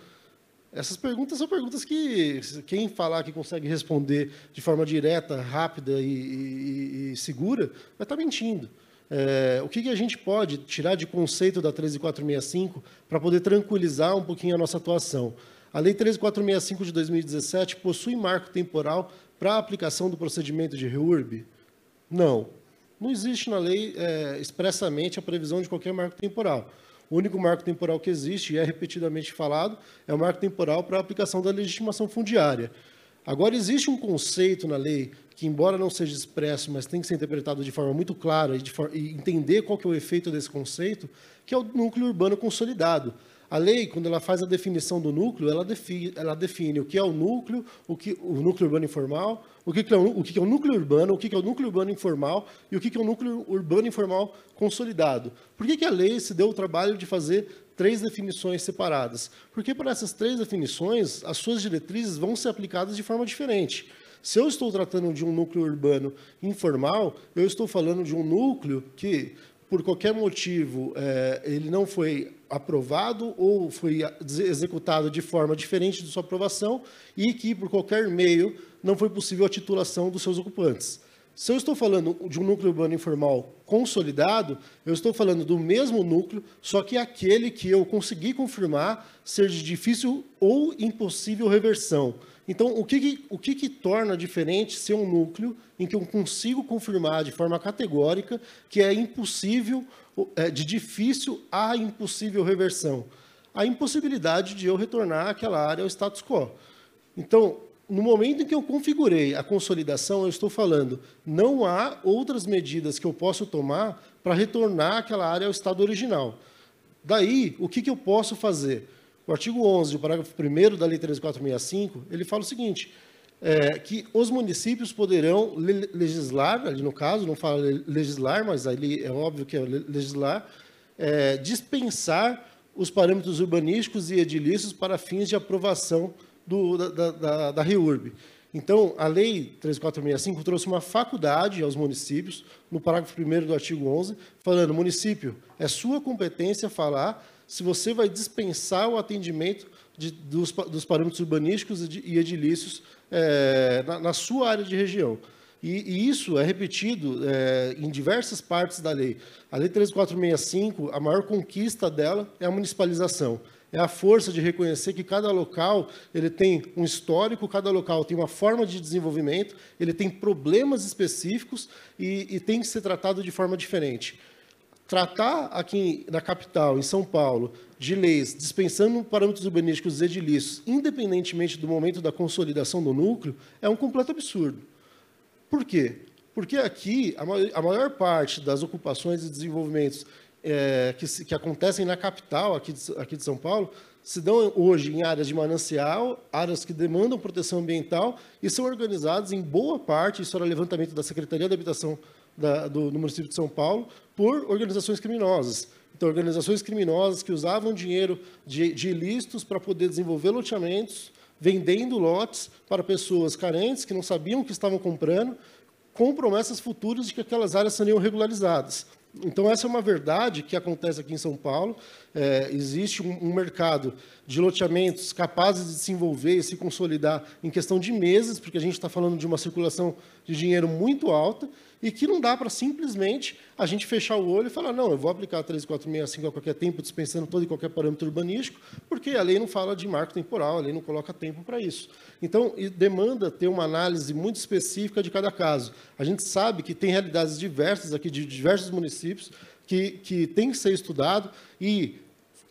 Essas perguntas são perguntas que quem falar que consegue responder de forma direta, rápida e, e, e segura, vai estar mentindo. É, o que, que a gente pode tirar de conceito da treze mil quatrocentos e sessenta e cinco para poder tranquilizar um pouquinho a nossa atuação? A Lei treze mil quatrocentos e sessenta e cinco de dois mil e dezessete possui marco temporal para a aplicação do procedimento de REURB? Não. Não existe na lei é, expressamente a previsão de qualquer marco temporal. O único marco temporal que existe, e é repetidamente falado, é o marco temporal para a aplicação da legitimação fundiária. Agora, existe um conceito na lei que, embora não seja expresso, mas tem que ser interpretado de forma muito clara e, de for e entender qual que é o efeito desse conceito, que é o núcleo urbano consolidado. A lei, quando ela faz a definição do núcleo, ela define, ela define o que é o núcleo, o, que, o núcleo urbano informal, o que, que é o, o que é o núcleo urbano, o que, que é o núcleo urbano informal e o que, que é o núcleo urbano informal consolidado. Por que, que a lei se deu o trabalho de fazer três definições separadas? Porque para essas três definições, as suas diretrizes vão ser aplicadas de forma diferente. Se eu estou tratando de um núcleo urbano informal, eu estou falando de um núcleo que, por qualquer motivo, é, ele não foi aprovado ou foi executado de forma diferente de sua aprovação e que, por qualquer meio, não foi possível a titulação dos seus ocupantes. Se eu estou falando de um núcleo urbano informal consolidado, eu estou falando do mesmo núcleo, só que aquele que eu consegui confirmar ser de difícil ou impossível reversão. Então, o que, que, o que, que torna diferente ser um núcleo em que eu consigo confirmar de forma categórica que é impossível, é, de difícil a impossível reversão? A impossibilidade de eu retornar àquela área ao status quo. Então, no momento em que eu configurei a consolidação, eu estou falando, não há outras medidas que eu posso tomar para retornar aquela área ao estado original. Daí, o que, que eu posso fazer? O artigo onze, o parágrafo primeiro da Lei treze mil quatrocentos e sessenta e cinco, ele fala o seguinte, é, que os municípios poderão le legislar, ali no caso, não fala legislar, mas ali é óbvio que é legislar, é, dispensar os parâmetros urbanísticos e edilícios para fins de aprovação do, da, da, da, da REURB. Então, a Lei treze mil quatrocentos e sessenta e cinco trouxe uma faculdade aos municípios, no parágrafo primeiro do artigo onze, falando, município, é sua competência falar se você vai dispensar o atendimento de, dos, dos parâmetros urbanísticos e edilícios é, na, na sua área de região. E, e isso é repetido é, em diversas partes da lei. A Lei treze mil quatrocentos e sessenta e cinco, a maior conquista dela é a municipalização. é a força de reconhecer que cada local ele tem um histórico, cada local tem uma forma de desenvolvimento, ele tem problemas específicos e, e tem que ser tratado de forma diferente. Tratar aqui na capital, em São Paulo, de leis dispensando parâmetros urbanísticos e edilícios, independentemente do momento da consolidação do núcleo, é um completo absurdo. Por quê? Porque aqui a maior parte das ocupações e desenvolvimentos é, que, que acontecem na capital, aqui de, aqui de São Paulo, se dão hoje em áreas de manancial, áreas que demandam proteção ambiental e são organizadas em boa parte, isso era levantamento da Secretaria da Habitação da, do, do município de São Paulo, por organizações criminosas. Então, organizações criminosas que usavam dinheiro de, de ilícitos para poder desenvolver loteamentos, vendendo lotes para pessoas carentes que não sabiam o que estavam comprando, com promessas futuras de que aquelas áreas seriam regularizadas. Então, essa é uma verdade que acontece aqui em São Paulo. É, existe um, um mercado de loteamentos capazes de se envolver e se consolidar em questão de meses, porque a gente está falando de uma circulação de dinheiro muito alta, e que não dá para simplesmente a gente fechar o olho e falar, não, eu vou aplicar a treze mil quatrocentos e sessenta e cinco a qualquer tempo, dispensando todo e qualquer parâmetro urbanístico, porque a lei não fala de marco temporal, a lei não coloca tempo para isso. Então, demanda ter uma análise muito específica de cada caso. A gente sabe que tem realidades diversas aqui, de diversos municípios, que, que tem que ser estudado, e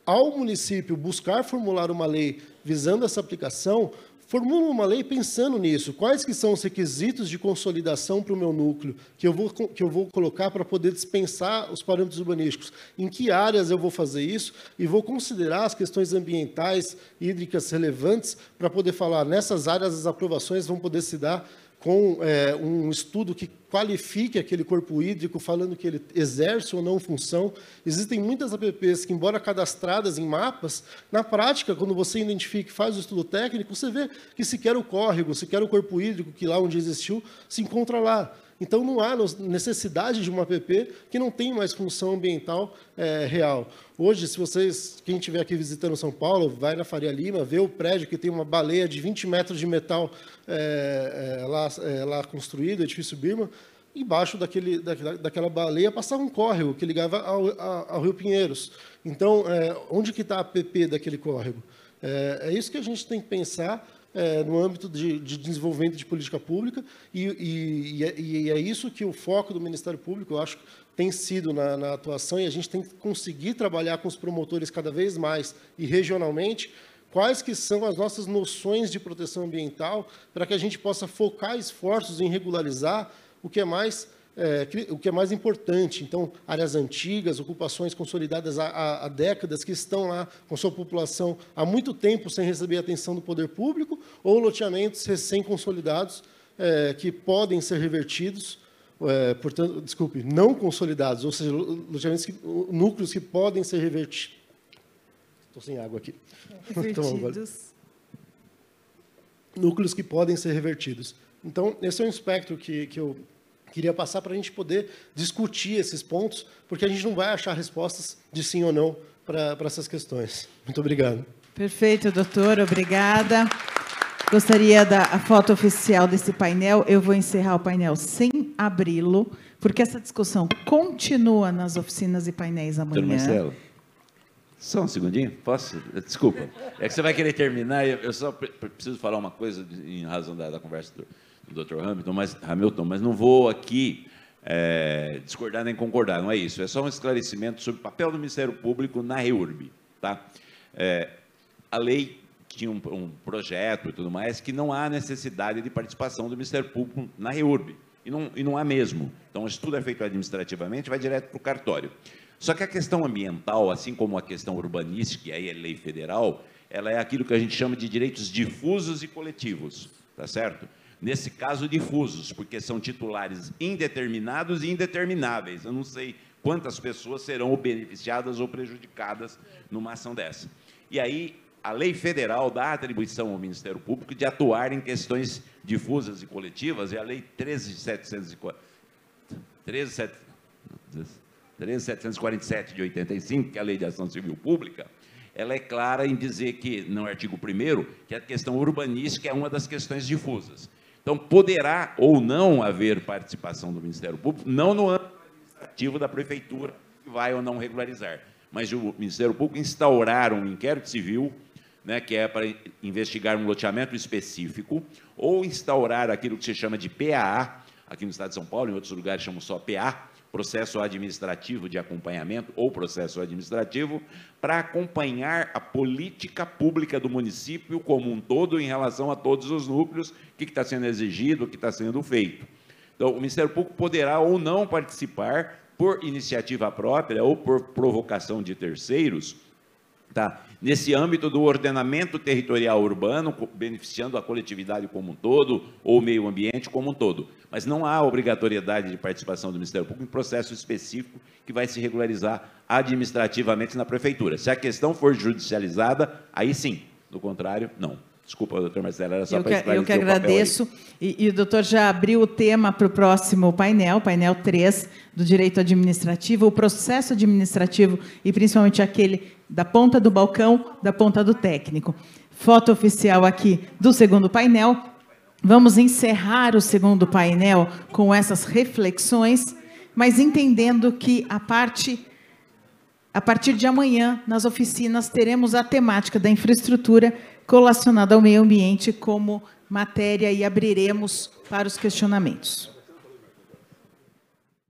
ao município buscar formular uma lei visando essa aplicação, formula uma lei pensando nisso, quais que são os requisitos de consolidação para o meu núcleo, que eu vou, que eu vou colocar para poder dispensar os parâmetros urbanísticos, em que áreas eu vou fazer isso, e vou considerar as questões ambientais, hídricas relevantes, para poder falar, nessas áreas as aprovações vão poder se dar com é, um estudo que qualifique aquele corpo hídrico, falando que ele exerce ou não função. Existem muitas A P Ps que, embora cadastradas em mapas, na prática, quando você identifica e faz o estudo técnico, você vê que sequer o córrego, sequer o corpo hídrico, que lá onde existiu, se encontra lá. Então, não há necessidade de uma A P P que não tem mais função ambiental é, real. Hoje, se vocês, quem estiver aqui visitando São Paulo, vai na Faria Lima, vê o prédio que tem uma baleia de vinte metros de metal é, é, lá, é, lá construído, edifício Birman, embaixo daquele, daquela, daquela baleia passava um córrego que ligava ao, ao, ao Rio Pinheiros. Então, é, onde que está a A P P daquele córrego? É, é isso que a gente tem que pensar, É, no âmbito de, de desenvolvimento de política pública, e, e, e, é, e é isso que o foco do Ministério Público, eu acho, tem sido na, na atuação, e a gente tem que conseguir trabalhar com os promotores cada vez mais e regionalmente, quais que são as nossas noções de proteção ambiental, para que a gente possa focar esforços em regularizar o que é mais... É, o que é mais importante. Então, áreas antigas, ocupações consolidadas há, há décadas, que estão lá com sua população há muito tempo sem receber atenção do poder público, ou loteamentos recém-consolidados é, que podem ser revertidos, é, portanto, desculpe, não consolidados, ou seja, loteamentos que, núcleos que podem ser revertidos. Estou sem água aqui. Revertidos. Núcleos que podem ser revertidos. Então, esse é um espectro que, que eu... queria passar para a gente poder discutir esses pontos, porque a gente não vai achar respostas de sim ou não para essas questões. Muito obrigado. Perfeito, doutor. Obrigada. Gostaria da a foto oficial desse painel. Eu vou encerrar o painel sem abri-lo, porque essa discussão continua nas oficinas e painéis amanhã. Doutor Marcelo, só um segundinho? Posso? Desculpa. É que você vai querer terminar. Eu só preciso falar uma coisa em razão da, da conversa do... doutor Hamilton, mas, Hamilton, mas não vou aqui é, discordar nem concordar, não é isso. É só um esclarecimento sobre o papel do Ministério Público na REURB. Tá? É, a lei tinha um, um projeto e tudo mais que não há necessidade de participação do Ministério Público na REURB, e não, e não há mesmo. Então, o estudo é feito administrativamente, vai direto para o cartório. Só que a questão ambiental, assim como a questão urbanística, e aí é lei federal, ela é aquilo que a gente chama de direitos difusos e coletivos, tá certo? Nesse caso, difusos, porque são titulares indeterminados e indetermináveis. Eu não sei quantas pessoas serão beneficiadas ou prejudicadas numa ação dessa. E aí, a lei federal dá atribuição ao Ministério Público de atuar em questões difusas e coletivas, é a lei treze mil setecentos e quarenta e sete de oitenta e cinco, que é a Lei de Ação Civil Pública. Ela é clara em dizer que, no artigo primeiro, que a questão urbanística é uma das questões difusas. Então, poderá ou não haver participação do Ministério Público, não no âmbito administrativo da prefeitura, que vai ou não regularizar, mas o Ministério Público instaurar um inquérito civil, né, que é para investigar um loteamento específico, ou instaurar aquilo que se chama de P A A, aqui no Estado de São Paulo, em outros lugares chamam só P A, processo administrativo de acompanhamento ou processo administrativo, para acompanhar a política pública do município como um todo em relação a todos os núcleos, o que está sendo exigido, o que está sendo feito. Então, o Ministério Público poderá ou não participar por iniciativa própria ou por provocação de terceiros, tá, nesse âmbito do ordenamento territorial urbano, beneficiando a coletividade como um todo, ou o meio ambiente como um todo. Mas não há obrigatoriedade de participação do Ministério Público em processo específico que vai se regularizar administrativamente na Prefeitura. Se a questão for judicializada, aí sim. Do contrário, não. Desculpa, doutora Marcela, era só para esclarecer. Eu que agradeço. E, e o doutor já abriu o tema para o próximo painel, painel três do direito administrativo, o processo administrativo e principalmente aquele da ponta do balcão, da ponta do técnico. Foto oficial aqui do segundo painel. Vamos encerrar o segundo painel com essas reflexões, mas entendendo que a parte... A partir de amanhã, nas oficinas, teremos a temática da infraestrutura colacionada ao meio ambiente como matéria e abriremos para os questionamentos.